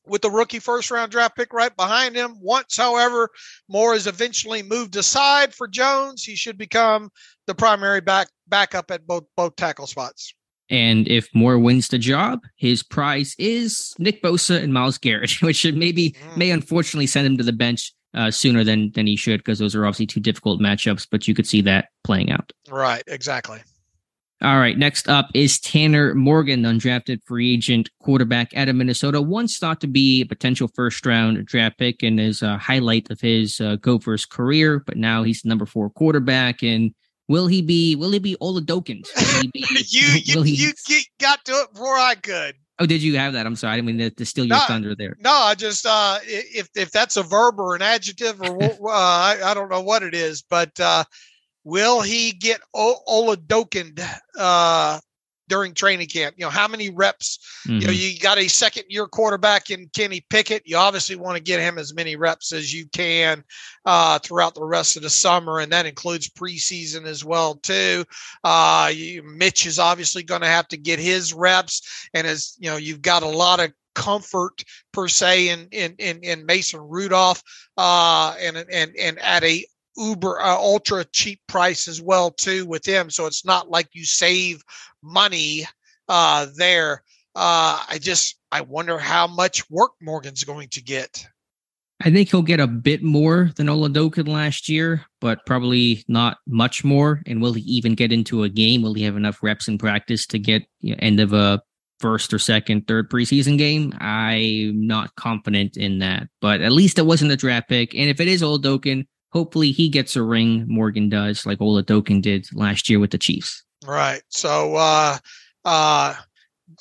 with the rookie 1st-round draft pick right behind him. Once, however, Moore is eventually moved aside for Jones, he should become the primary backup at both tackle spots. And if Moore wins the job, his prize is Nick Bosa and Myles Garrett, which should may unfortunately send him to the bench sooner than he should, because those are obviously two difficult matchups, but you could see that playing out. Right, exactly. All right, next up is Tanner Morgan, undrafted free agent quarterback out of Minnesota. Once thought to be a potential 1st-round draft pick and is a highlight of his Gophers career, but now he's the number 4 quarterback. And will he be Oladokun? You got to it before I could. Oh, did you have that? I'm sorry. I didn't mean to steal your thunder there. No, I just, if that's a verb or an adjective or I don't know what it is, but, will he get Oladokun during training camp. You know, how many reps, you know, you got a second year quarterback in Kenny Pickett. You obviously want to get him as many reps as you can throughout the rest of the summer. And that includes preseason as well, too. Mitch is obviously going to have to get his reps. And as you know, you've got a lot of comfort per se in Mason Rudolph and at a uber ultra cheap price as well too with him. So it's not like you save money there. I wonder how much work Morgan's going to get. I think he'll get a bit more than Oladokun last year, but probably not much more. And will he even get into a game? Will he have enough reps in practice to get end of a first or second, third preseason game? I'm not confident in that, but at least it wasn't a draft pick. And if it is Oladokun, hopefully he gets a ring, Morgan does, like Oladokun did last year with the Chiefs. Right. So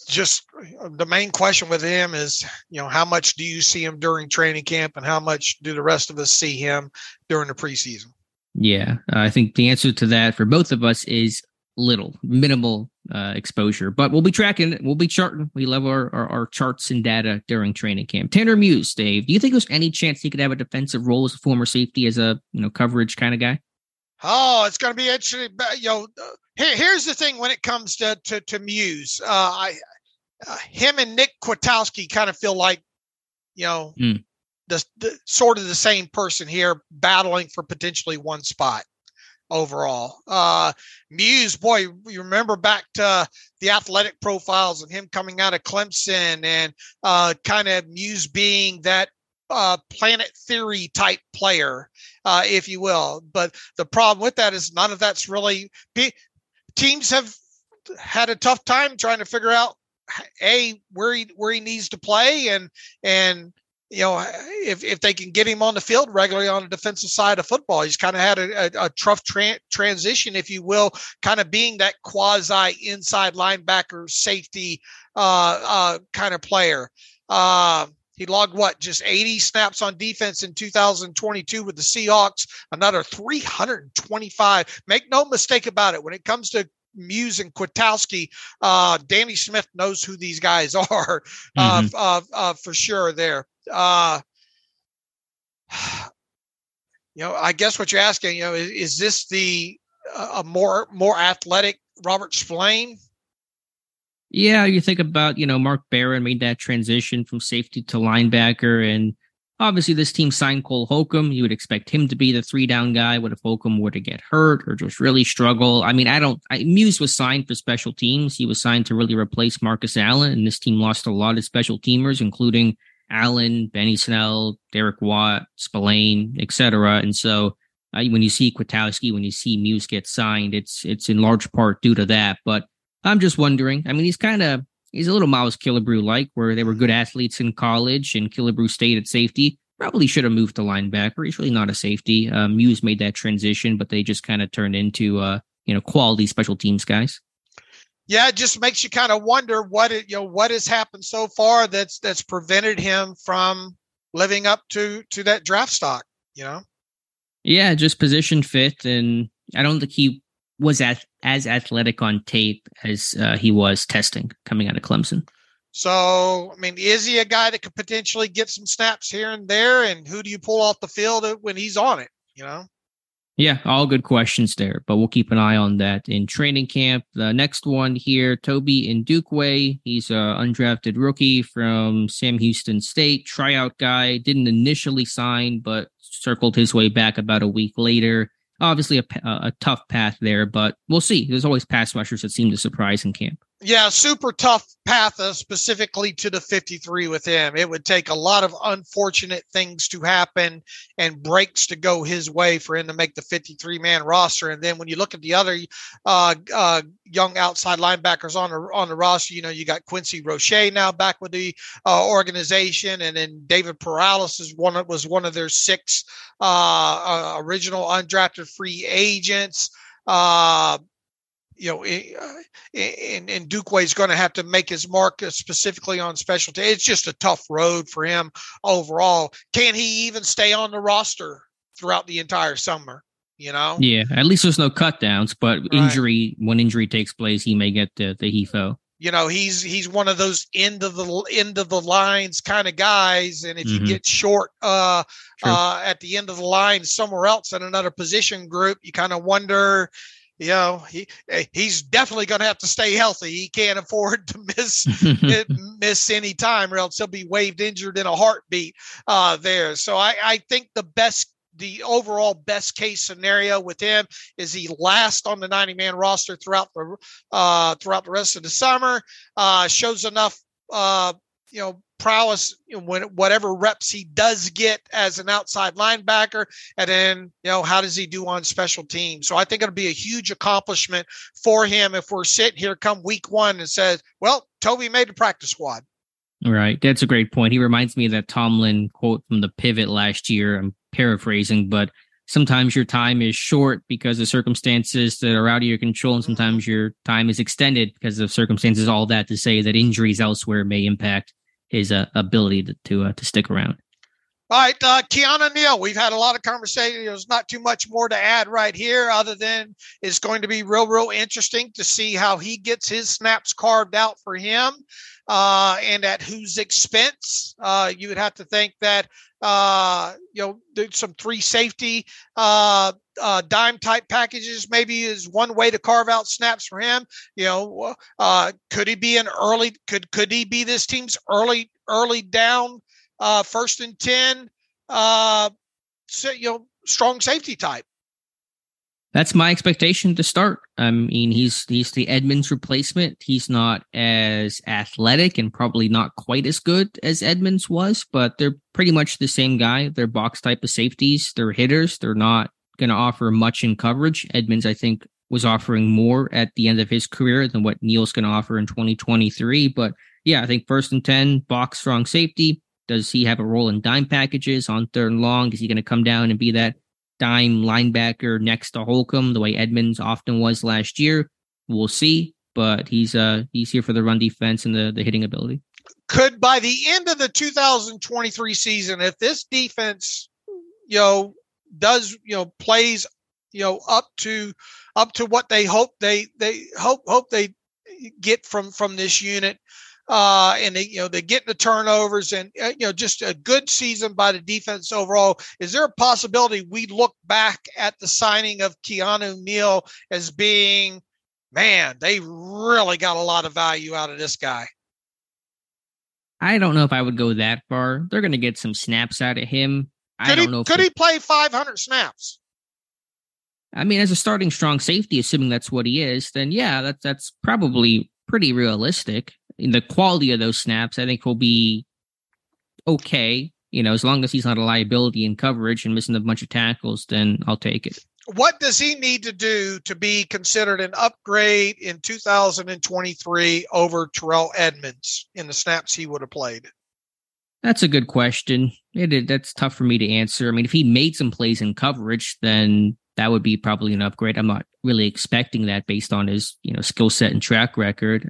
just the main question with him is, you know, how much do you see him during training camp and how much do the rest of us see him during the preseason? Yeah, I think the answer to that for both of us is minimal exposure, but we'll be tracking it. We'll be charting. We love our charts and data during training camp. Tanner Muse, Dave, do you think there's any chance he could have a defensive role as a former safety, as a, you know, coverage kind of guy? Oh, it's going to be interesting. You know, here's the thing when it comes to Muse, him and Nick Kwiatkowski kind of feel like, you know, the sort of the same person here battling for potentially one spot. Overall, Muse, boy, you remember back to the athletic profiles and him coming out of Clemson and kind of Muse being that planet theory type player, if you will. But the problem with that is none of that's really teams have had a tough time trying to figure out where he needs to play and. You know, if they can get him on the field regularly on the defensive side of football, he's kind of had a tough transition, if you will, kind of being that quasi inside linebacker safety kind of player. He logged just 80 snaps on defense in 2022 with the Seahawks, another 325. Make no mistake about it. When it comes to Muse and Kwiatkowski, Danny Smith knows who these guys are for sure there. You know, I guess what you're asking, you know, is this the a more athletic Robert Spillane? Yeah, you think about, you know, Mark Barron made that transition from safety to linebacker, and obviously this team signed Cole Holcomb. You would expect him to be the three down guy. What if Holcomb were to get hurt or just really struggle? I mean, Muse was signed for special teams. He was signed to really replace Marcus Allen, and this team lost a lot of special teamers, including Allen, Benny Snell, Derek Watt, Spillane, etc. And so when you see Kwiatkowski, when you see Muse get signed, it's in large part due to that. But I'm just wondering, I mean, he's a little Miles Killebrew-like, where they were good athletes in college and Killebrew stayed at safety. Probably should have moved to linebacker. He's really not a safety. Muse made that transition, but they just kind of turned into, you know, quality special teams guys. Yeah, it just makes you kind of wonder what has happened so far that's prevented him from living up to that draft stock, you know? Yeah, just position fit, and I don't think he was as athletic on tape as he was testing coming out of Clemson. So, I mean, is he a guy that could potentially get some snaps here and there, and who do you pull off the field when he's on it, you know? Yeah, all good questions there, but we'll keep an eye on that in training camp. The next one here, Toby Ndukwe. He's an undrafted rookie from Sam Houston State, tryout guy, didn't initially sign, but circled his way back about a week later. Obviously a tough path there, but we'll see. There's always pass rushers that seem to surprise in camp. Yeah, super tough path, specifically to the 53 with him. It would take a lot of unfortunate things to happen and breaks to go his way for him to make the 53-man roster. And then when you look at the other young outside linebackers on the roster, you know, you got Quincy Roche now back with the organization, and then David Perales was one of their six original undrafted free agents. You know, and Ndukwe is going to have to make his mark specifically on special teams. It's just a tough road for him overall. Can he even stay on the roster throughout the entire summer? you know? Yeah, at least there's no cut downs, but right. When injury takes place, he may get the HFO. You know, he's one of those end of the lines kind of guys. And if you get short at the end of the line somewhere else in another position group, you kind of wonder, you know, he's definitely going to have to stay healthy. He can't afford to miss any time or else he'll be waived injured in a heartbeat there. So I think the overall best case scenario with him is he last on the 90-man roster throughout the rest of the summer, shows enough, prowess when whatever reps he does get as an outside linebacker. And then, how does he do on special teams? So I think it'll be a huge accomplishment for him if we're sitting here come week one and says, well, Toby made the practice squad. All right. That's a great point. He reminds me of that Tomlin quote from the pivot last year. I'm paraphrasing, but sometimes your time is short because of circumstances that are out of your control, and sometimes your time is extended because of circumstances. All that to say that injuries elsewhere may impact his ability to stick around. All right, Keanu Neal, we've had a lot of conversation. There's not too much more to add right here other than it's going to be real, real interesting to see how he gets his snaps carved out for him and at whose expense. You would have to think that, some three safety dime type packages maybe is one way to carve out snaps for him. Could he be could he be this team's early down first and 10, strong safety type? That's my expectation to start. I mean, he's the Edmonds replacement. He's not as athletic and probably not quite as good as Edmonds was, but they're pretty much the same guy. They're box type of safeties. They're hitters. They're not going to offer much in coverage. Edmonds, I think, was offering more at the end of his career than what Neal's going to offer in 2023. But yeah, I think first and 10, box strong safety. Does he have a role in dime packages on third and long? Is he going to come down and be that dime linebacker next to Holcomb, the way Edmonds often was last year? We'll see, but he's here for the run defense and the hitting ability. Could by the end of the 2023 season, if this defense, does, plays, up to what they hope they hope they get from this unit, and they get the turnovers and, just a good season by the defense overall. Is there a possibility we look back at the signing of Keanu Neal as being, man, they really got a lot of value out of this guy? I don't know if I would go that far. They're going to get some snaps out of him. Could he play 500 snaps? I mean, as a starting strong safety, assuming that's what he is, then yeah, that's probably pretty realistic. In the quality of those snaps, I think will be okay. As long as he's not a liability in coverage and missing a bunch of tackles, then I'll take it. What does he need to do to be considered an upgrade in 2023 over Terrell Edmonds in the snaps he would have played? That's a good question. That's tough for me to answer. I mean, if he made some plays in coverage, then that would be probably an upgrade. I'm not really expecting that based on his, skill set and track record.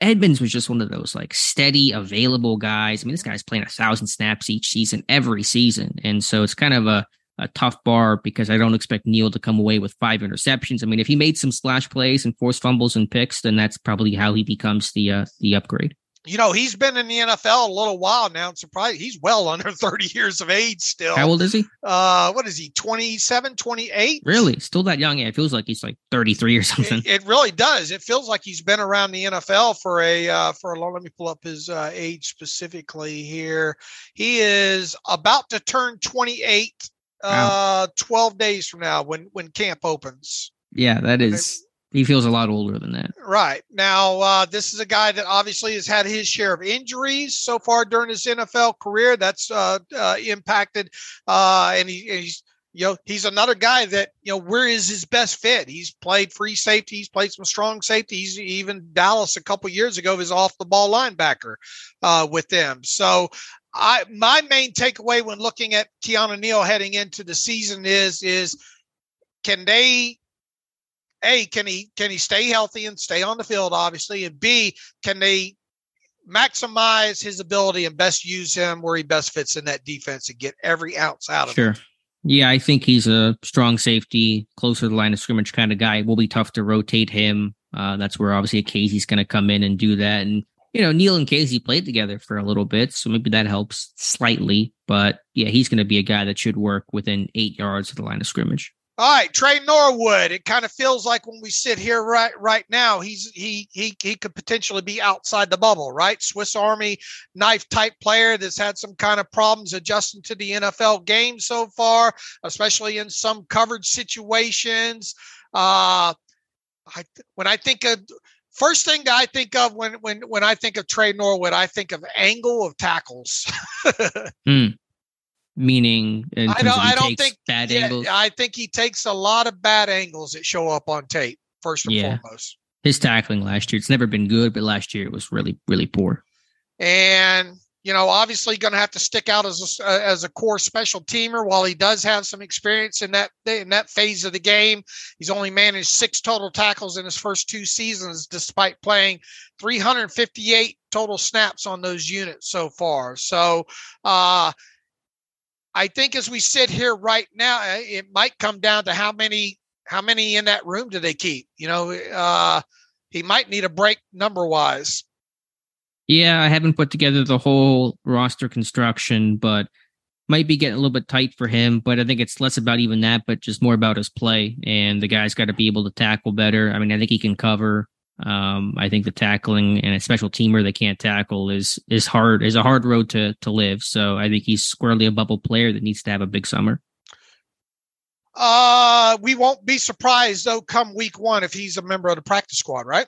Edmonds was just one of those steady, available guys. I mean, this guy's playing 1,000 snaps each season, every season. And so it's kind of a tough bar because I don't expect Neal to come away with 5 interceptions. I mean, if he made some splash plays and forced fumbles and picks, then that's probably how he becomes the upgrade. He's been in the NFL a little while now. I'm surprised he's well under 30 years of age still. How old is he? What is he, 27, 28? Really? Still that young? Yeah, it feels like he's 33 or something. It really does. It feels like he's been around the NFL for a long. Let me pull up his age specifically here. He is about to turn 28 12 days from now when camp opens. Yeah, that is... He feels a lot older than that. Right. Now, this is a guy that obviously has had his share of injuries so far during his NFL career. That's impacted. And he's another guy that, where is his best fit? He's played free safety. He's played some strong safety. He's even Dallas a couple years ago was off the ball linebacker with them. So my main takeaway when looking at Keanu Neal heading into the season is can they, A, can he stay healthy and stay on the field, obviously? And B, can they maximize his ability and best use him where he best fits in that defense and get every ounce out of it? Sure. Yeah, I think he's a strong safety, closer to the line of scrimmage kind of guy. It will be tough to rotate him. That's where obviously Kazee's going to come in and do that. And, you know, Neal and Kazee played together for a little bit, so maybe that helps slightly. But yeah, he's going to be a guy that should work within 8 yards of the line of scrimmage. All right, Trey Norwood. It kind of feels like when we sit here right now, he could potentially be outside the bubble, right? Swiss Army knife type player that's had some kind of problems adjusting to the NFL game so far, especially in some coverage situations. First thing that I think of when I think of Trey Norwood, I think of angle of tackles. Meaning, I don't think bad angles. I think he takes a lot of bad angles that show up on tape. First and foremost, his tackling last year—it's never been good, but last year it was really, really poor. And you know, obviously, going to have to stick out as a core special teamer. While he does have some experience in that phase of the game, he's only managed 6 total tackles in his first 2 seasons, despite playing 358 total snaps on those units so far. So, I think as we sit here right now, it might come down to how many in that room do they keep? You know, he might need a break number wise. Yeah, I haven't put together the whole roster construction, but might be getting a little bit tight for him. But I think it's less about even that, but just more about his play. And the guy's got to be able to tackle better. I mean, I think he can cover. I think the tackling and a special teamer that can't tackle is a hard road to live. So I think he's squarely a bubble player that needs to have a big summer. We won't be surprised though come week 1 if he's a member of the practice squad, right?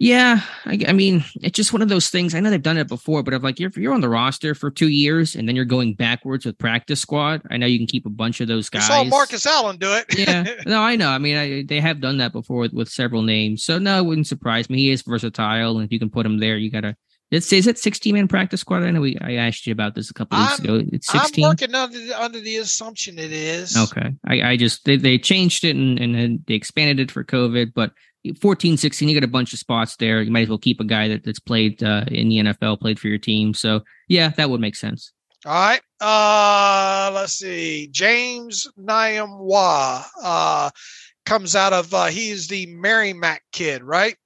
Yeah, I mean, it's just one of those things. I know they've done it before, but if like you're on the roster for 2 years and then you're going backwards with practice squad, I know you can keep a bunch of those guys. I saw Marcus Allen do it. Yeah, no, I know. I mean, they have done that before with several names. So no, it wouldn't surprise me. He is versatile, and if you can put him there, you gotta. Is it 16-man practice squad? I know I asked you about this a couple weeks ago. It's 16. I'm working under the assumption it is. Okay, I just they changed it and they expanded it for COVID, but. 14, 16, you got a bunch of spots there. You might as well keep a guy that's played in the NFL, played for your team. So, yeah, that would make sense. All right. Let's see. James Nyamwa comes out of he is the Merrimack kid, right?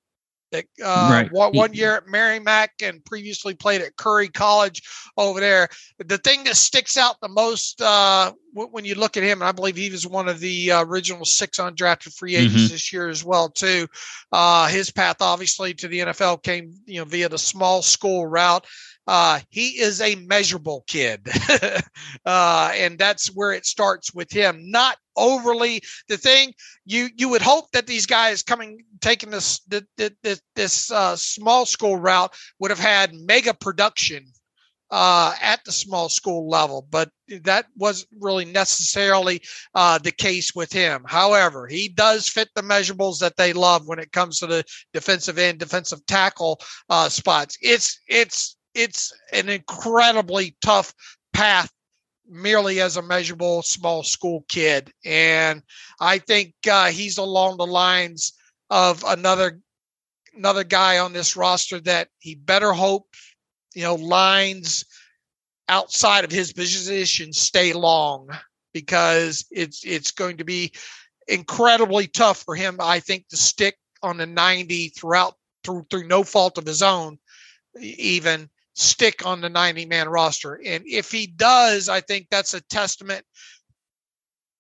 Right. One year at Merrimack and previously played at Curry College over there. The thing that sticks out the most when you look at him, and I believe he was one of the original 6 undrafted free agents this year as well, too. His path, obviously, to the NFL came via the small school route. He is a measurable kid, and that's where it starts with him. Not overly the thing you would hope that these guys taking this small school route would have had mega production at the small school level, but that wasn't really necessarily the case with him. However, he does fit the measurables that they love when it comes to the defensive end, defensive tackle spots. It's an incredibly tough path merely as a measurable small school kid. And I think he's along the lines of another guy on this roster that he better hope, lines outside of his position stay long, because it's going to be incredibly tough for him, I think, to stick on the 90 through no fault of his own, even stick on the 90-man roster. And if he does, I think that's a testament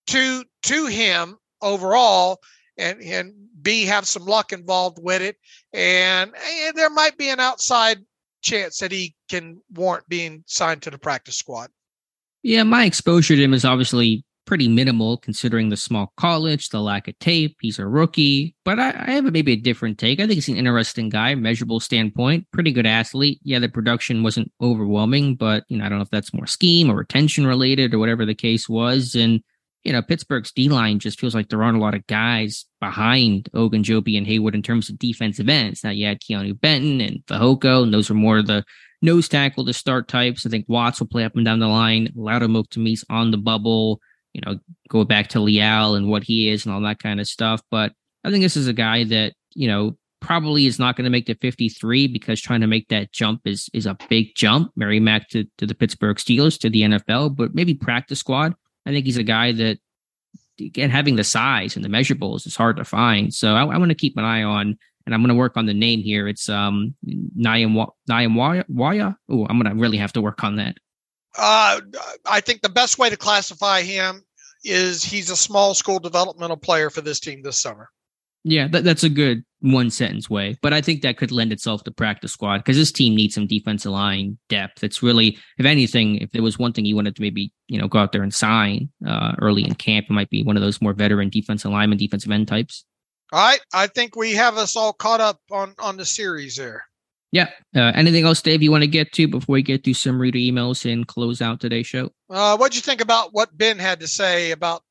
to him overall, and B, have some luck involved with it. And there might be an outside chance that he can warrant being signed to the practice squad. Yeah, my exposure to him is obviously pretty minimal considering the small college, the lack of tape. He's a rookie, but I have maybe a different take. I think he's an interesting guy, measurable standpoint, pretty good athlete. Yeah, the production wasn't overwhelming, but I don't know if that's more scheme or retention related or whatever the case was. And Pittsburgh's D-line just feels like there aren't a lot of guys behind Ogunjobi and Hayward in terms of defensive ends. Now you had Keanu Benton and Fehoko, and those are more the nose tackle to start types. I think Watts will play up and down the line. Laudamok to me's on the bubble. Go back to Leal and what he is and all that kind of stuff. But I think this is a guy that, probably is not going to make the 53 because trying to make that jump is a big jump. Merrimack to the Pittsburgh Steelers, to the NFL, but maybe practice squad. I think he's a guy that, again, having the size and the measurables is hard to find. So I want to keep an eye on, and I'm going to work on the name here. It's Nyamwaya. Oh, I'm going to really have to work on that. I think the best way to classify him is he's a small school developmental player for this team this summer. Yeah, that's a good one sentence way, but I think that could lend itself to practice squad because this team needs some defensive line depth. It's really, if anything, if there was one thing you wanted to maybe, go out there and sign early in camp, it might be one of those more veteran defensive lineman, defensive end types. All right. I think we have us all caught up on the series there. Yeah. Anything else, Dave, you want to get to before we get to some reader emails and close out today's show? What'd you think about what Ben had to say about,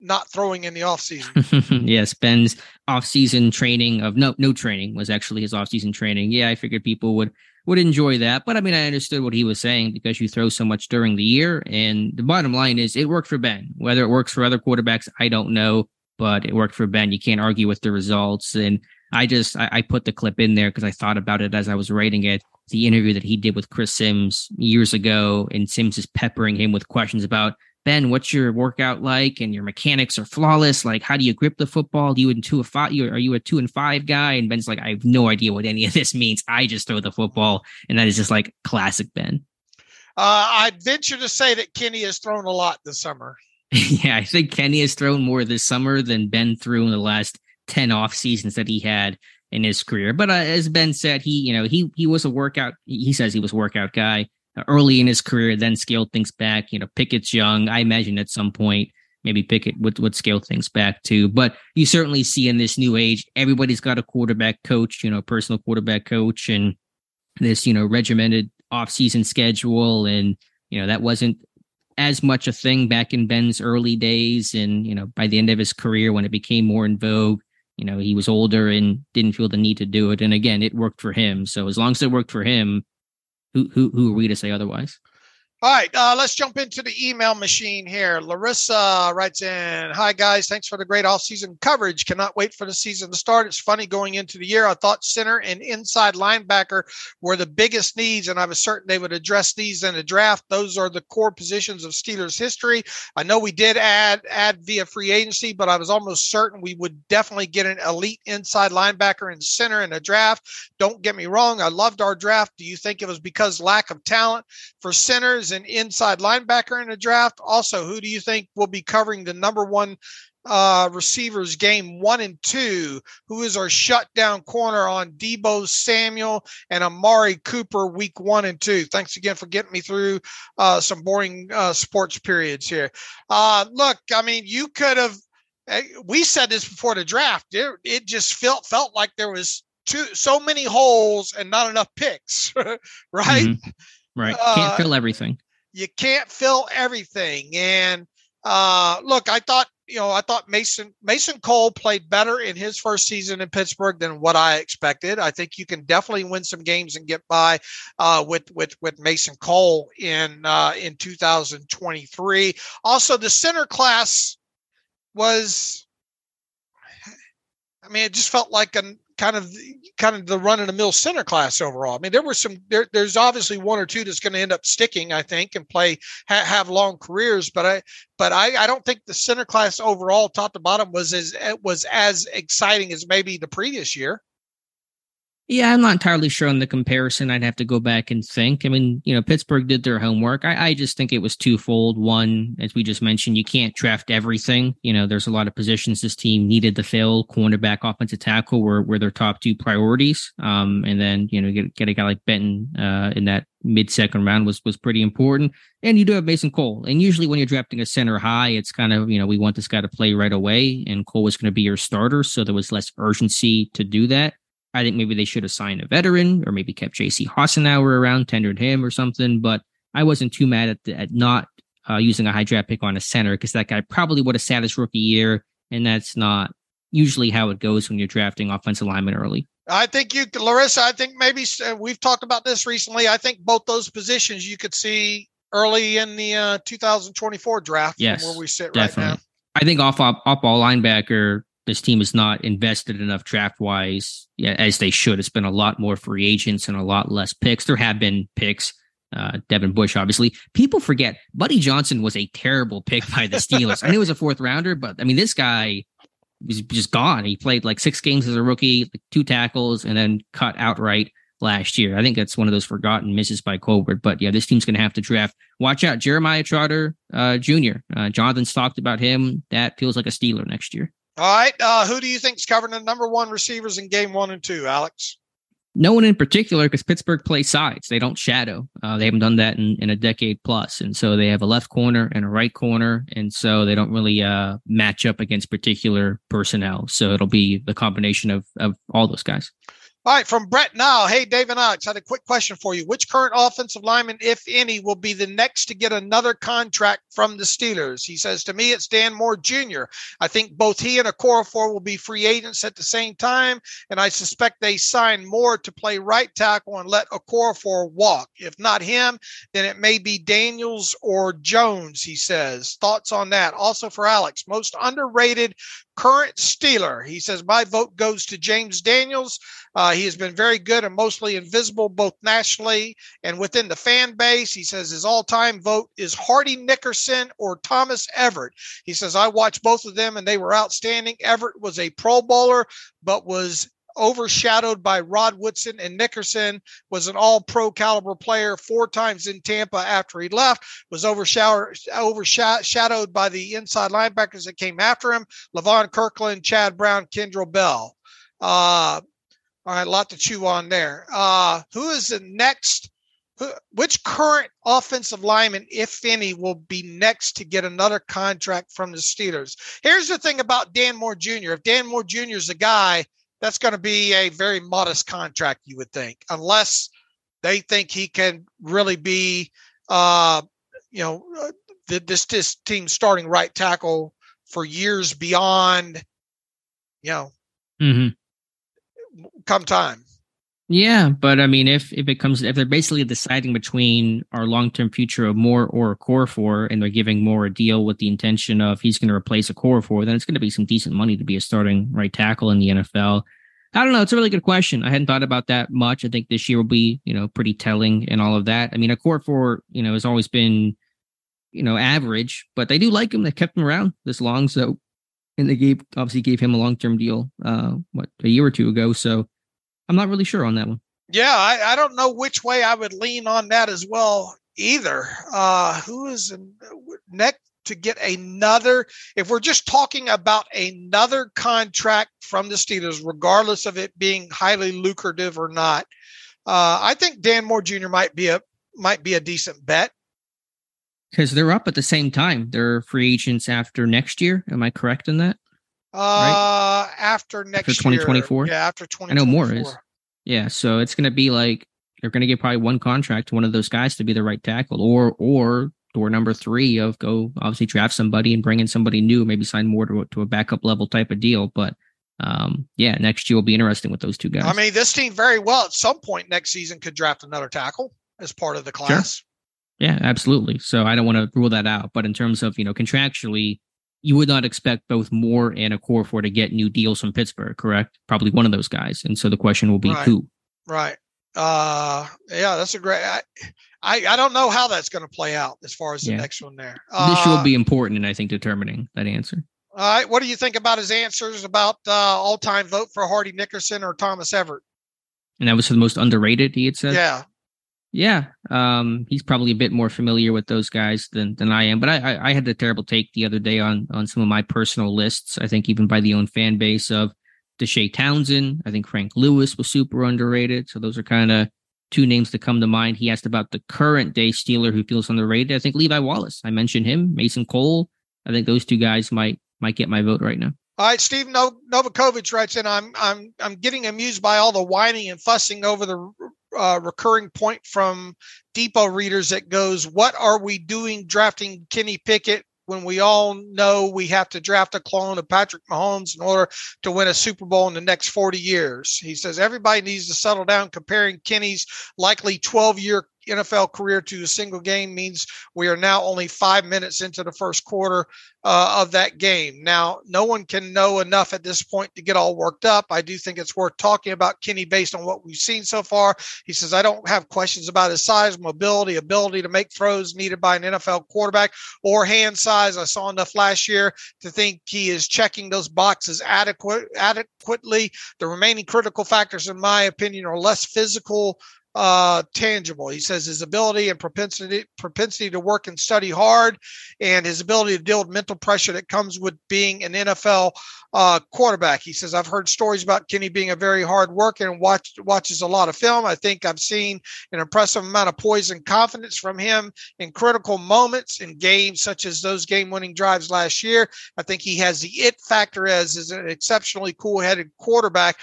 not throwing in the offseason? Yes, Ben's offseason training of no training was actually his offseason training. Yeah, I figured people would enjoy that. But I mean, I understood what he was saying because you throw so much during the year. And the bottom line is it worked for Ben. Whether it works for other quarterbacks, I don't know. But it worked for Ben. You can't argue with the results. And I put the clip in there because I thought about it as I was writing it. The interview that he did with Chris Sims years ago, and Sims is peppering him with questions about, Ben, what's your workout like? And your mechanics are flawless. Like, how do you grip the football? Do you in 2 and 5? Are you a 2 and 5 guy? And Ben's like, I have no idea what any of this means. I just throw the football. And that is just like classic Ben. I'd venture to say that Kenny has thrown a lot this summer. Yeah, I think Kenny has thrown more this summer than Ben threw in the last 10 off seasons that he had in his career. But as Ben said, he was a workout. He says he was a workout guy early in his career, then scaled things back. Pickett's young. I imagine at some point, maybe Pickett would scale things back too. But you certainly see in this new age, everybody's got a quarterback coach, personal quarterback coach, and this, regimented offseason schedule. And, that wasn't as much a thing back in Ben's early days. And, by the end of his career, when it became more in vogue, he was older and didn't feel the need to do it. And again, it worked for him. So as long as it worked for him, who are we to say otherwise? All right, let's jump into the email machine here. Larissa writes in, hi, guys. Thanks for the great offseason coverage. Cannot wait for the season to start. It's funny going into the year. I thought center and inside linebacker were the biggest needs, and I was certain they would address these in the draft. Those are the core positions of Steelers history. I know we did add via free agency, but I was almost certain we would definitely get an elite inside linebacker and center in the draft. Don't get me wrong. I loved our draft. Do you think it was because lack of talent for centers an inside linebacker in the draft? Also, who do you think will be covering the number one receivers game 1 and 2? Who is our shutdown corner on Debo Samuel and Amari Cooper week 1 and 2? Thanks again for getting me through some boring sports periods here. Look, I mean, you could have, we said this before the draft, it just felt like there was so many holes and not enough picks, right? Mm-hmm. Right. Can't fill everything. You can't fill everything. And look, I thought Mason Cole played better in his first season in Pittsburgh than what I expected. I think you can definitely win some games and get by with Mason Cole in 2023. Also, the center class was, it just felt like a kind of the run of the mill center class overall. I mean, there were some. There's obviously one or two that's going to end up sticking, I think, and have long careers. But I don't think the center class overall, top to bottom, was as exciting as maybe the previous year. Yeah, I'm not entirely sure on the comparison. I'd have to go back and think. Pittsburgh did their homework. I just think it was twofold. One, as we just mentioned, you can't draft everything. There's a lot of positions this team needed to fill. Cornerback, offensive tackle were their top two priorities. And then, get a guy like Benton in that mid-second round was pretty important. And you do have Mason Cole. And usually when you're drafting a center high, it's kind of, we want this guy to play right away. And Cole was going to be your starter. So there was less urgency to do that. I think maybe they should have signed a veteran or maybe kept J.C. Hassenauer around, tendered him or something. But I wasn't too mad at not using a high draft pick on a center, because that guy probably would have sat his rookie year. And that's not usually how it goes when you're drafting offensive linemen early. I think Larissa, I think maybe we've talked about this recently. I think both those positions you could see early in the 2024 draft, yes, from where we sit definitely. Right now. I think off ball linebacker This team is not invested enough draft-wise as they should. It's been a lot more free agents and a lot less picks. There have been picks. Devin Bush, obviously. People forget Buddy Johnson was a terrible pick by the Steelers. I know it was a fourth rounder, but I mean, this guy was just gone. He played like 6 games as a rookie, like 2 tackles, and then cut outright last year. I think that's one of those forgotten misses by Colbert. But yeah, this team's going to have to draft. Watch out, Jeremiah Trotter Jr. Jonathan's talked about him. That feels like a Steeler next year. All right. Who do you think's covering the number one receivers in game 1 and 2, Alex? No one in particular, because Pittsburgh plays sides. They don't shadow. They haven't done that in a decade plus. And so they have a left corner and a right corner. And so they don't really match up against particular personnel. So it'll be the combination of all those guys. All right. From Brett Nile. Hey, Dave and Alex, I had a quick question for you. Which current offensive lineman, if any, will be the next to get another contract from the Steelers? He says, to me, it's Dan Moore Jr. I think both he and Okorafor will be free agents at the same time. And I suspect they sign Moore to play right tackle and let Okorafor walk. If not him, then it may be Daniels or Jones, he says. Thoughts on that? Also for Alex, most underrated current Steeler. He says, my vote goes to James Daniels. He has been very good and mostly invisible, both nationally and within the fan base. He says his all-time vote is Hardy Nickerson or Thomas Everett. He says, I watched both of them and they were outstanding. Everett was a Pro Bowler, but was overshadowed by Rod Woodson, and Nickerson was an all-pro caliber player 4 times in Tampa after he left, was overshadowed by the inside linebackers that came after him, Levon Kirkland, Chad Brown, Kendrell Bell. All right, a lot to chew on there. Who is the next? Which current offensive lineman, if any, will be next to get another contract from the Steelers? Here's the thing about Dan Moore Jr. If Dan Moore Jr. is a guy, that's going to be a very modest contract, you would think, unless they think he can really be, this team starting right tackle for years beyond, come time. Yeah, but I mean, if they're basically deciding between our long-term future of Moore or Okorafor, and they're giving Moore a deal with the intention of he's going to replace Okorafor, then it's going to be some decent money to be a starting right tackle in the NFL. I don't know. It's a really good question. I hadn't thought about that much. I think this year will be, pretty telling and all of that. I mean, Okorafor, has always been, average, but they do like him. They kept him around this long, so, and they obviously gave him a long-term deal, a year or two ago, so. I'm not really sure on that one. Yeah, I don't know which way I would lean on that as well either. Who is next to get another? If we're just talking about another contract from the Steelers, regardless of it being highly lucrative or not, I think Dan Moore Jr. might be a decent bet. Because they're up at the same time. They're free agents after next year. Am I correct in that? Right? After next year. After 2024? Yeah, after 2024. I know Moore is. Yeah, so it's going to be like they're going to get probably one contract to one of those guys to be the right tackle or door number 3 of go obviously draft somebody and bring in somebody new, maybe sign Moore to a backup level type of deal. But yeah, next year will be interesting with those two guys. I mean, this team very well at some point next season could draft another tackle as part of the class. Sure. Yeah, absolutely. So I don't want to rule that out. But in terms of, contractually, you would not expect both Moore and Okorafor to get new deals from Pittsburgh, correct? Probably one of those guys. And so the question will be who? Right. Yeah, that's a great... I don't know how that's going to play out as far as the next one there. This will be important in, I think, determining that answer. All right. What do you think about his answers about all-time vote for Hardy Nickerson or Thomas Everett? And that was the most underrated, he had said? Yeah. He's probably a bit more familiar with those guys than I am, but I had the terrible take the other day on some of my personal lists. I think even by the own fan base of Deshae Townsend, I think Frank Lewis was super underrated. So those are kind of 2 names that come to mind. He asked about the current day Steeler who feels underrated. I think Levi Wallace, I mentioned him, Mason Cole. I think those 2 guys might get my vote right now. All right, Steve Novakovich writes in, I'm getting amused by all the whining and fussing over the recurring point from Depot readers that goes, what are we doing drafting Kenny Pickett when we all know we have to draft a clone of Patrick Mahomes in order to win a Super Bowl in the next 40 years? He says everybody needs to settle down comparing Kenny's likely 12-year NFL career to a single game means we are now only 5 minutes into the first quarter of that game. Now, no one can know enough at this point to get all worked up. I do think it's worth talking about Kenny based on what we've seen so far. He says, I don't have questions about his size, mobility, ability to make throws needed by an NFL quarterback, or hand size. I saw enough last year to think he is checking those boxes adequately. The remaining critical factors, in my opinion, are less physical, tangible. He says his ability and propensity to work and study hard, and his ability to deal with mental pressure that comes with being an NFL quarterback. He says, I've heard stories about Kenny being a very hard worker and watches a lot of film. I think I've seen an impressive amount of poise and confidence from him in critical moments in games such as those game-winning drives last year. I think he has the it factor, as is an exceptionally cool-headed quarterback.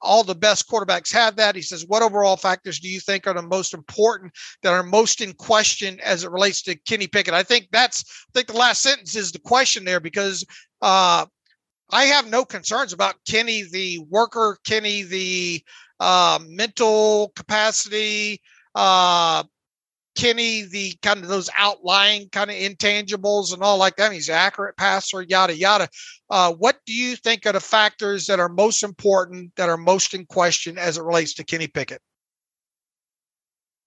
All the best quarterbacks have that. He says, what overall factors do you think are the most important, that are most in question as it relates to Kenny Pickett? I think the last sentence is the question there, because I have no concerns about Kenny, the worker, Kenny, the mental capacity, Kenny, the kind of those outlying kind of intangibles and all like that. I mean, he's an accurate passer, yada, yada. What do you think are the factors that are most important, that are most in question as it relates to Kenny Pickett?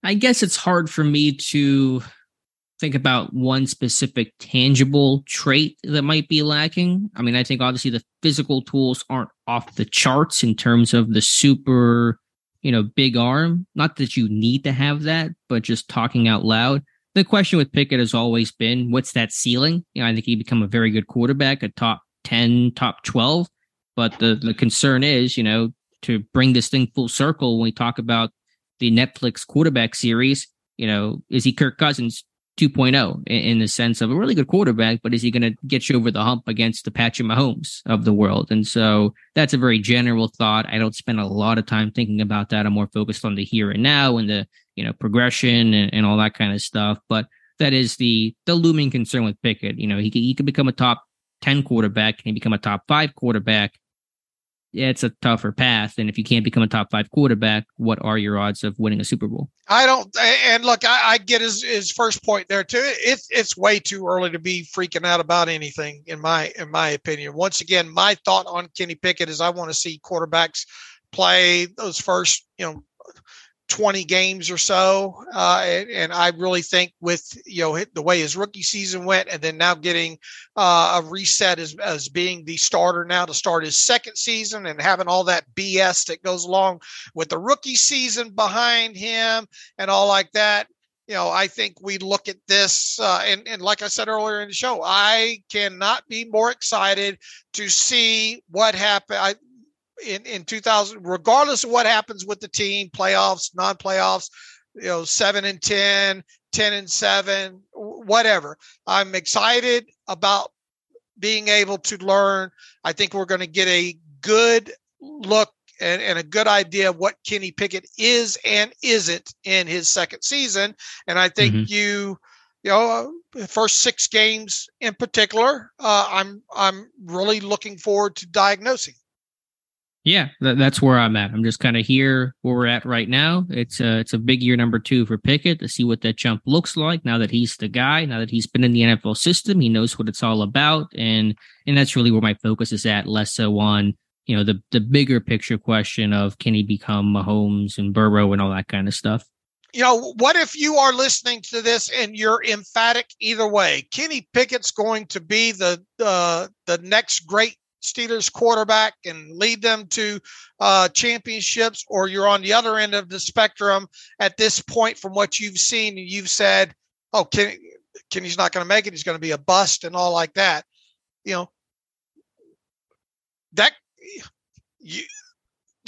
I guess it's hard for me to think about one specific tangible trait that might be lacking. I mean, I think obviously the physical tools aren't off the charts in terms of the super, big arm. Not that you need to have that, but just talking out loud. The question with Pickett has always been, what's that ceiling? I think he'd become a very good quarterback, a top 10, top 12. But the concern is, to bring this thing full circle, when we talk about the Netflix quarterback series, is he Kirk Cousins 2.0 in the sense of a really good quarterback, but is he going to get you over the hump against the Patrick Mahomes of the world? And so that's a very general thought. I don't spend a lot of time thinking about that. I'm more focused on the here and now and the, progression and all that kind of stuff. But that is the looming concern with Pickett. He could become a top 10 quarterback. Can he become a top 5 quarterback? Yeah, it's a tougher path. And if you can't become a top 5 quarterback, what are your odds of winning a Super Bowl? I get his first point there too. It's way too early to be freaking out about anything, in my opinion. Once again, my thought on Kenny Pickett is I want to see quarterbacks play those first, 20 games or so. And I really think with, the way his rookie season went, and then now getting a reset as being the starter now to start his second season, and having all that BS that goes along with the rookie season behind him and all like that. I think we look at this and like I said earlier in the show, I cannot be more excited to see what happened. In 2000, regardless of what happens with the team, playoffs, non-playoffs, 7-10, 10-7, whatever. I'm excited about being able to learn. I think we're going to get a good look and a good idea of what Kenny Pickett is and isn't in his second season. And I think the first 6 games in particular, I'm really looking forward to diagnosing. Yeah, that's where I'm at. I'm just kind of here where we're at right now. It's a big year number 2 for Pickett, to see what that jump looks like now that he's the guy, now that he's been in the NFL system. He knows what it's all about. And that's really where my focus is at, less so on, the bigger picture question of can he become Mahomes and Burrow and all that kind of stuff. What if you are listening to this and you're emphatic either way? Kenny Pickett's going to be the next great Steelers quarterback and lead them to championships, or you're on the other end of the spectrum at this point from what you've seen, and you've said, oh, Kenny's not going to make it. He's going to be a bust and all like that. The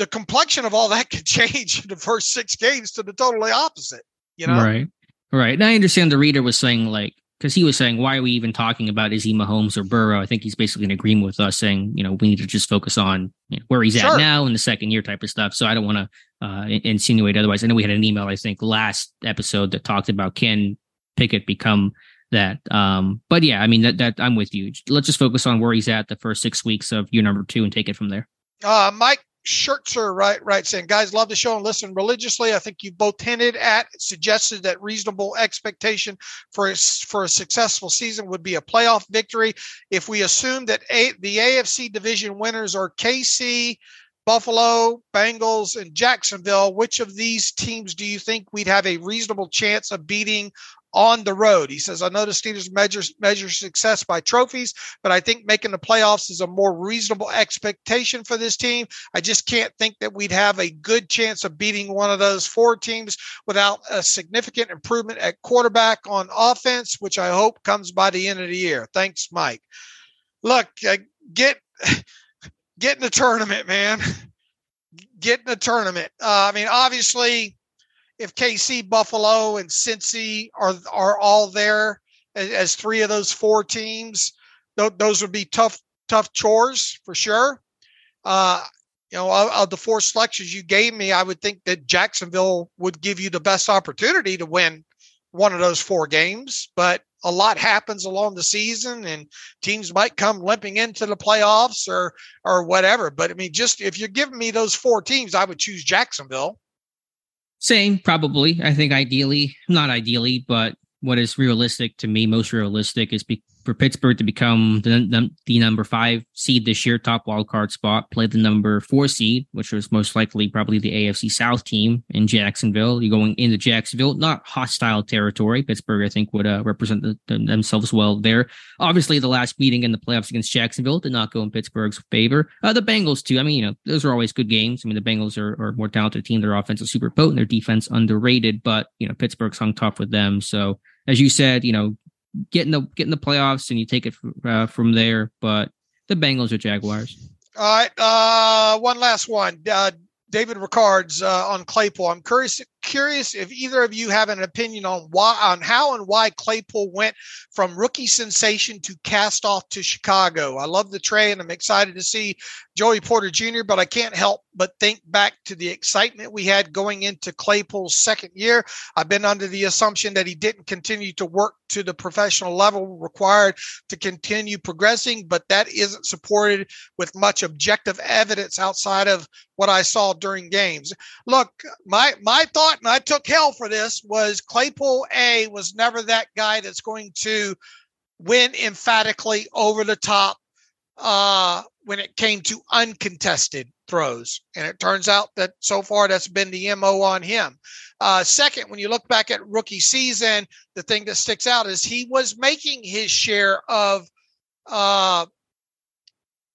complexion of all that could change in the first 6 games to the totally opposite, Right. Right. And I understand the reader was saying because he was saying, why are we even talking about is he Mahomes or Burrow? I think he's basically in agreement with us saying, we need to just focus on where he's at now in the second year type of stuff. So I don't want to insinuate otherwise. I know we had an email, I think, last episode that talked about can Pickett become that. But yeah, I mean, that I'm with you. Let's just focus on where he's at the first 6 weeks of year number 2 and take it from there. Mike Schertzer, right, saying, guys, love the show and listen religiously. I think you both hinted at, suggested that reasonable expectation for a successful season would be a playoff victory. If we assume that the AFC division winners are KC, Buffalo, Bengals, and Jacksonville, which of these teams do you think we'd have a reasonable chance of beating on the road? He says, I know the Steelers measure success by trophies, but I think making the playoffs is a more reasonable expectation for this team. I just can't think that we'd have a good chance of beating one of those four teams without a significant improvement at quarterback on offense, which I hope comes by the end of the year. Thanks, Mike. Look, get in the tournament, man. Get in the tournament. I mean, obviously, if KC, Buffalo, and Cincy are all there as three of those four teams, those would be tough chores for sure. Of the four selections you gave me, I would think that Jacksonville would give you the best opportunity to win one of those four games, but a lot happens along the season and teams might come limping into the playoffs or whatever. But I mean, just if you're giving me those four teams, I would choose Jacksonville. Same, probably. I think ideally, not ideally, but what is realistic to me, most realistic is for Pittsburgh to become the number 5 seed this year, top wildcard spot, play the number 4 seed, which was most likely probably the AFC South team in Jacksonville. You're going into Jacksonville, not hostile territory. Pittsburgh, I think, would represent themselves well there. Obviously, the last meeting in the playoffs against Jacksonville did not go in Pittsburgh's favor. The Bengals, too. I mean, those are always good games. I mean, the Bengals are a more talented team. Their offense is super potent. Their defense underrated, but, Pittsburgh's hung tough with them. So, as you said, get in the playoffs and you take it from there. But the Bengals are Jaguars. All right. One last one. David Ricard's on Claypool. I'm curious if either of you have an opinion on how and why Claypool went from rookie sensation to cast off to Chicago. I love the trade and I'm excited to see Joey Porter Jr., but I can't help but think back to the excitement we had going into Claypool's second year. I've been under the assumption that he didn't continue to work to the professional level required to continue progressing, but that isn't supported with much objective evidence outside of what I saw during games. Look, my thought, and I took hell for this, was Claypool was never that guy that's going to win emphatically over the top when it came to uncontested throws. And it turns out that so far that's been the MO on him. Second, when you look back at rookie season, the thing that sticks out is he was making his share of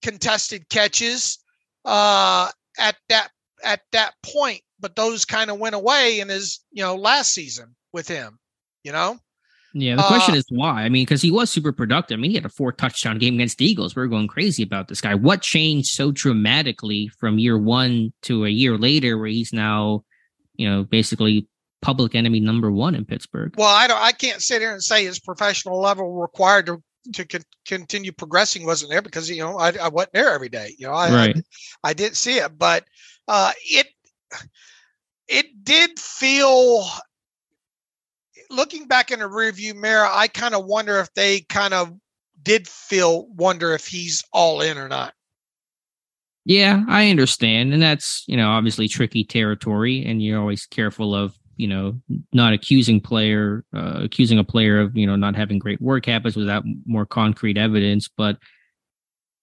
contested catches at that point, but those kind of went away in his, last season with him, Yeah, the question is why. I mean, because he was super productive. I mean, he had a 4-touchdown game against the Eagles. We were going crazy about this guy. What changed so dramatically from year one to a year later where he's now, basically public enemy number 1 in Pittsburgh? Well, I can't sit here and say his professional level required to continue progressing wasn't there because, I wasn't there every day. Right. I didn't see it, but it did feel, looking back in the rearview mirror, I kind of wonder if they kind of wonder if he's all in or not. Yeah, I understand. And that's, obviously tricky territory, and you're always careful of, not accusing a player of, not having great work habits without more concrete evidence. But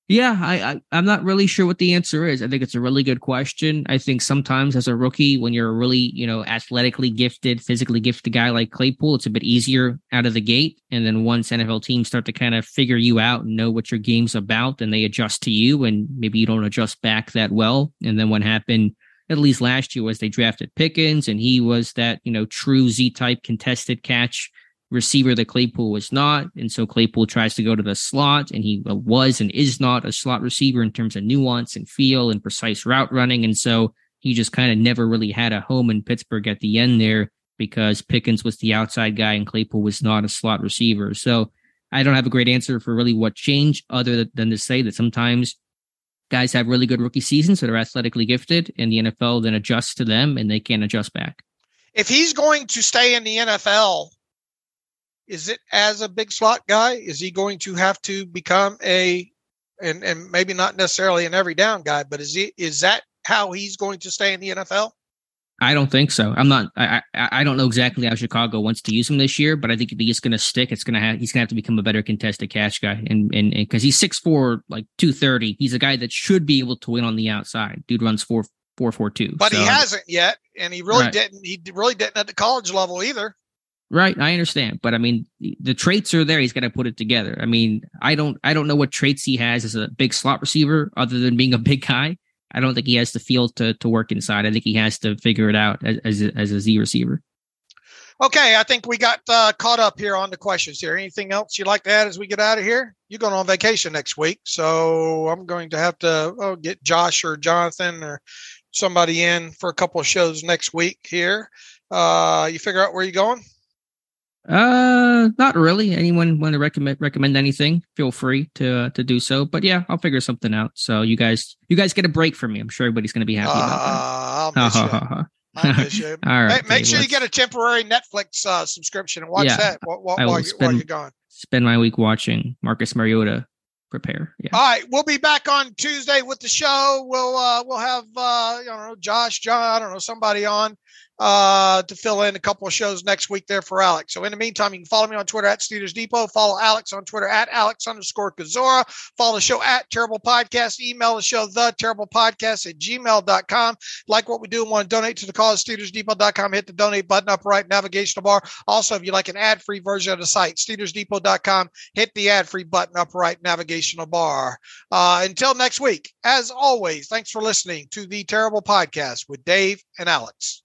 yeah, I'm not really sure what the answer is. I think it's a really good question. I think sometimes as a rookie, when you're a really, athletically gifted, physically gifted guy like Claypool, it's a bit easier out of the gate. And then once NFL teams start to kind of figure you out and know what your game's about, and they adjust to you, and maybe you don't adjust back that well. And then what happened, at least last year, was they drafted Pickens, and he was that, true Z-type contested catch receiver that Claypool was not. And so Claypool tries to go to the slot, and he was and is not a slot receiver in terms of nuance and feel and precise route running. And so he just kind of never really had a home in Pittsburgh at the end there because Pickens was the outside guy and Claypool was not a slot receiver. So I don't have a great answer for really what changed other than to say that sometimes guys have really good rookie seasons that are athletically gifted, and the NFL then adjusts to them and they can't adjust back. If he's going to stay in the NFL, is it as a big slot guy? Is he going to have to become and maybe not necessarily an every down guy, but is that how he's going to stay in the NFL? I don't think so. I don't know exactly how Chicago wants to use him this year, but I think he's going to stick. He's going to have to become a better contested catch guy, and because he's 6'4", like 230, he's a guy that should be able to win on the outside. Dude runs 4.42, but he hasn't yet, and he really didn't. He really didn't at the college level either. Right, I understand, but I mean the traits are there. He's got to put it together. I mean, I don't know what traits he has as a big slot receiver other than being a big guy. I don't think he has the field to work inside. I think he has to figure it out as a Z receiver. Okay, I think we got caught up here on the questions here. Anything else you'd like to add as we get out of here? You're going on vacation next week, so I'm going to have to get Josh or Jonathan or somebody in for a couple of shows next week here. You figure out where you're going? Not really. Anyone want to recommend anything? Feel free to do so. But yeah, I'll figure something out. So you guys get a break from me. I'm sure everybody's going to be happy about that. I'll miss you. All right. Make sure you get a temporary Netflix subscription and watch that while you're gone. Spend my week watching Marcus Mariota prepare. Yeah. All right, we'll be back on Tuesday with the show. We'll have Josh, John, somebody on. To fill in a couple of shows next week there for Alex. So in the meantime, you can follow me on Twitter at Steelers Depot. Follow Alex on Twitter at Alex_Kazora. Follow the show at Terrible Podcast. Email the show theterriblepodcast@gmail.com. Like what we do and want to donate to the cause, SteelersDepot.com. Hit the donate button up right navigational bar. Also, if you like an ad-free version of the site, SteelersDepot.com. Hit the ad-free button up right navigational bar. Until next week, as always, thanks for listening to the Terrible Podcast with Dave and Alex.